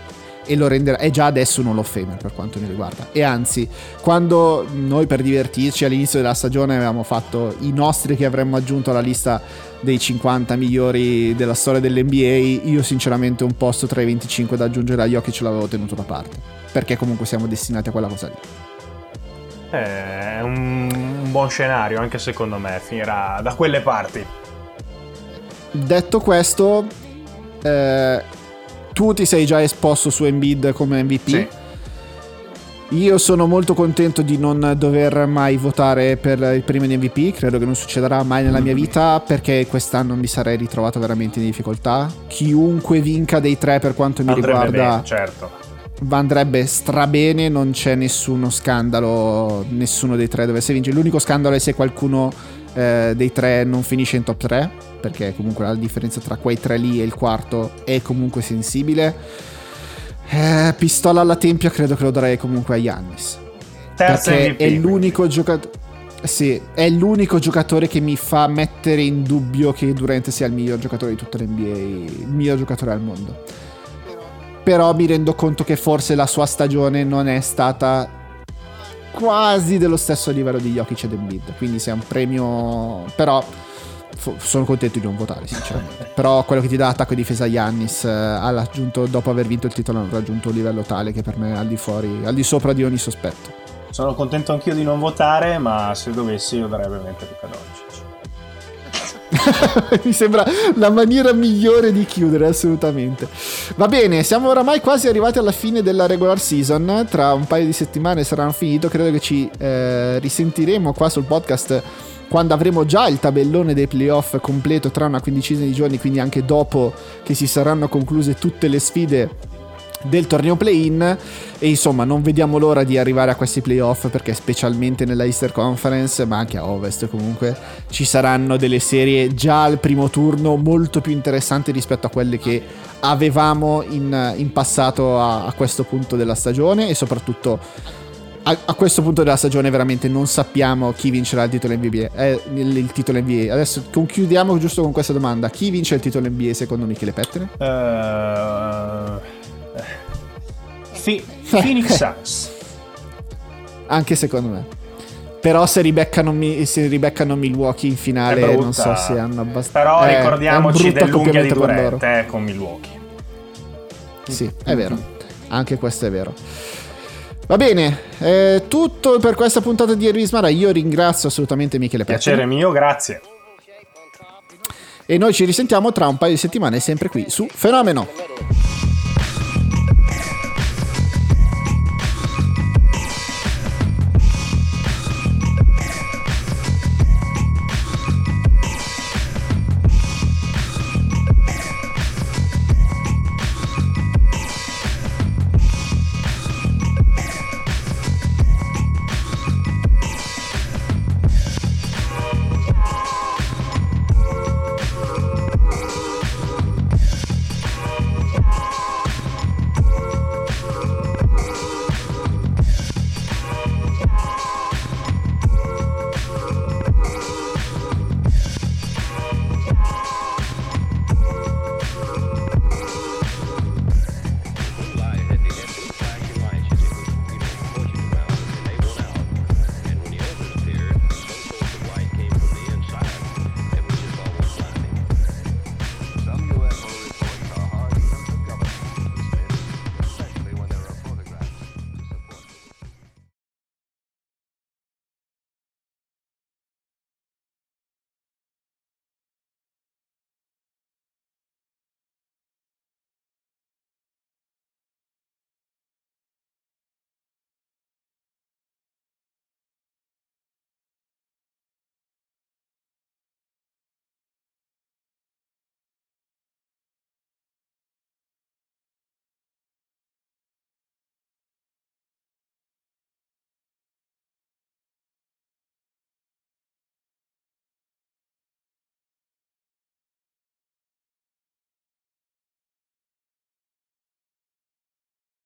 e lo renderà, è già adesso un Hall of Famer per quanto mi riguarda. E anzi, quando noi per divertirci all'inizio della stagione avevamo fatto i nostri che avremmo aggiunto alla lista dei 50 migliori della storia dell'NBA, io sinceramente un posto tra i 25 da aggiungere a Jokic l'avevo tenuto da parte, perché comunque siamo destinati a quella cosa lì. È un buon scenario, anche secondo me finirà da quelle parti. Detto questo, tu ti sei già esposto su Embiid come MVP, sì. Io sono molto contento di non dover mai votare per il premio di MVP, credo che non succederà mai nella mia vita, perché quest'anno mi sarei ritrovato veramente in difficoltà. Chiunque vinca dei tre per quanto mi riguarda bene, certo, andrebbe strabene, non c'è nessuno scandalo, nessuno dei tre dovesse vincere. L'unico scandalo è se qualcuno dei tre non finisce in top 3, perché comunque la differenza tra quei tre lì e il quarto è comunque sensibile. Pistola alla tempia, credo che lo darei comunque a Giannis, terzo MVP, è l'unico giocatore, sì, è l'unico giocatore che mi fa mettere in dubbio che Durant sia il miglior giocatore di tutta l'NBA, il miglior giocatore al mondo. Però mi rendo conto che forse la sua stagione non è stata quasi dello stesso livello di Jokic ed Embiid, quindi sia un premio, però sono contento di non votare sinceramente. Però quello che ti dà attacco e difesa, Giannis ha raggiunto, dopo aver vinto il titolo, ha raggiunto un livello tale che per me è al di sopra di ogni sospetto. Sono contento anch'io di non votare, ma se dovessi io darei veramente Luka Dončić. Mi sembra la maniera migliore di chiudere, assolutamente. Va bene, siamo oramai quasi arrivati alla fine della regular season, tra un paio di settimane saranno finito, credo che ci risentiremo qua sul podcast quando avremo già il tabellone dei playoff completo tra una quindicina di giorni, quindi anche dopo che si saranno concluse tutte le sfide del torneo play-in. E insomma, non vediamo l'ora di arrivare a questi playoff, perché specialmente nella Easter Conference, ma anche a Ovest comunque, ci saranno delle serie già al primo turno molto più interessanti rispetto a quelle che avevamo in passato a questo punto della stagione. E soprattutto a questo punto della stagione veramente non sappiamo chi vincerà il titolo NBA. Adesso concludiamo giusto con questa domanda: chi vince il titolo NBA secondo Michele Pettene? Phoenix Suns. Anche secondo me. Però se ribeccano Milwaukee in finale non so se hanno abbastanza. Però ricordiamoci dell'unghia di Durant con Milwaukee. Sì, è vero. Anche questo è vero. Va bene, tutto per questa puntata di Erismara. Io ringrazio assolutamente Michele Pettene. Piacere mio, grazie. E noi ci risentiamo tra un paio di settimane, sempre qui su Fenomeno.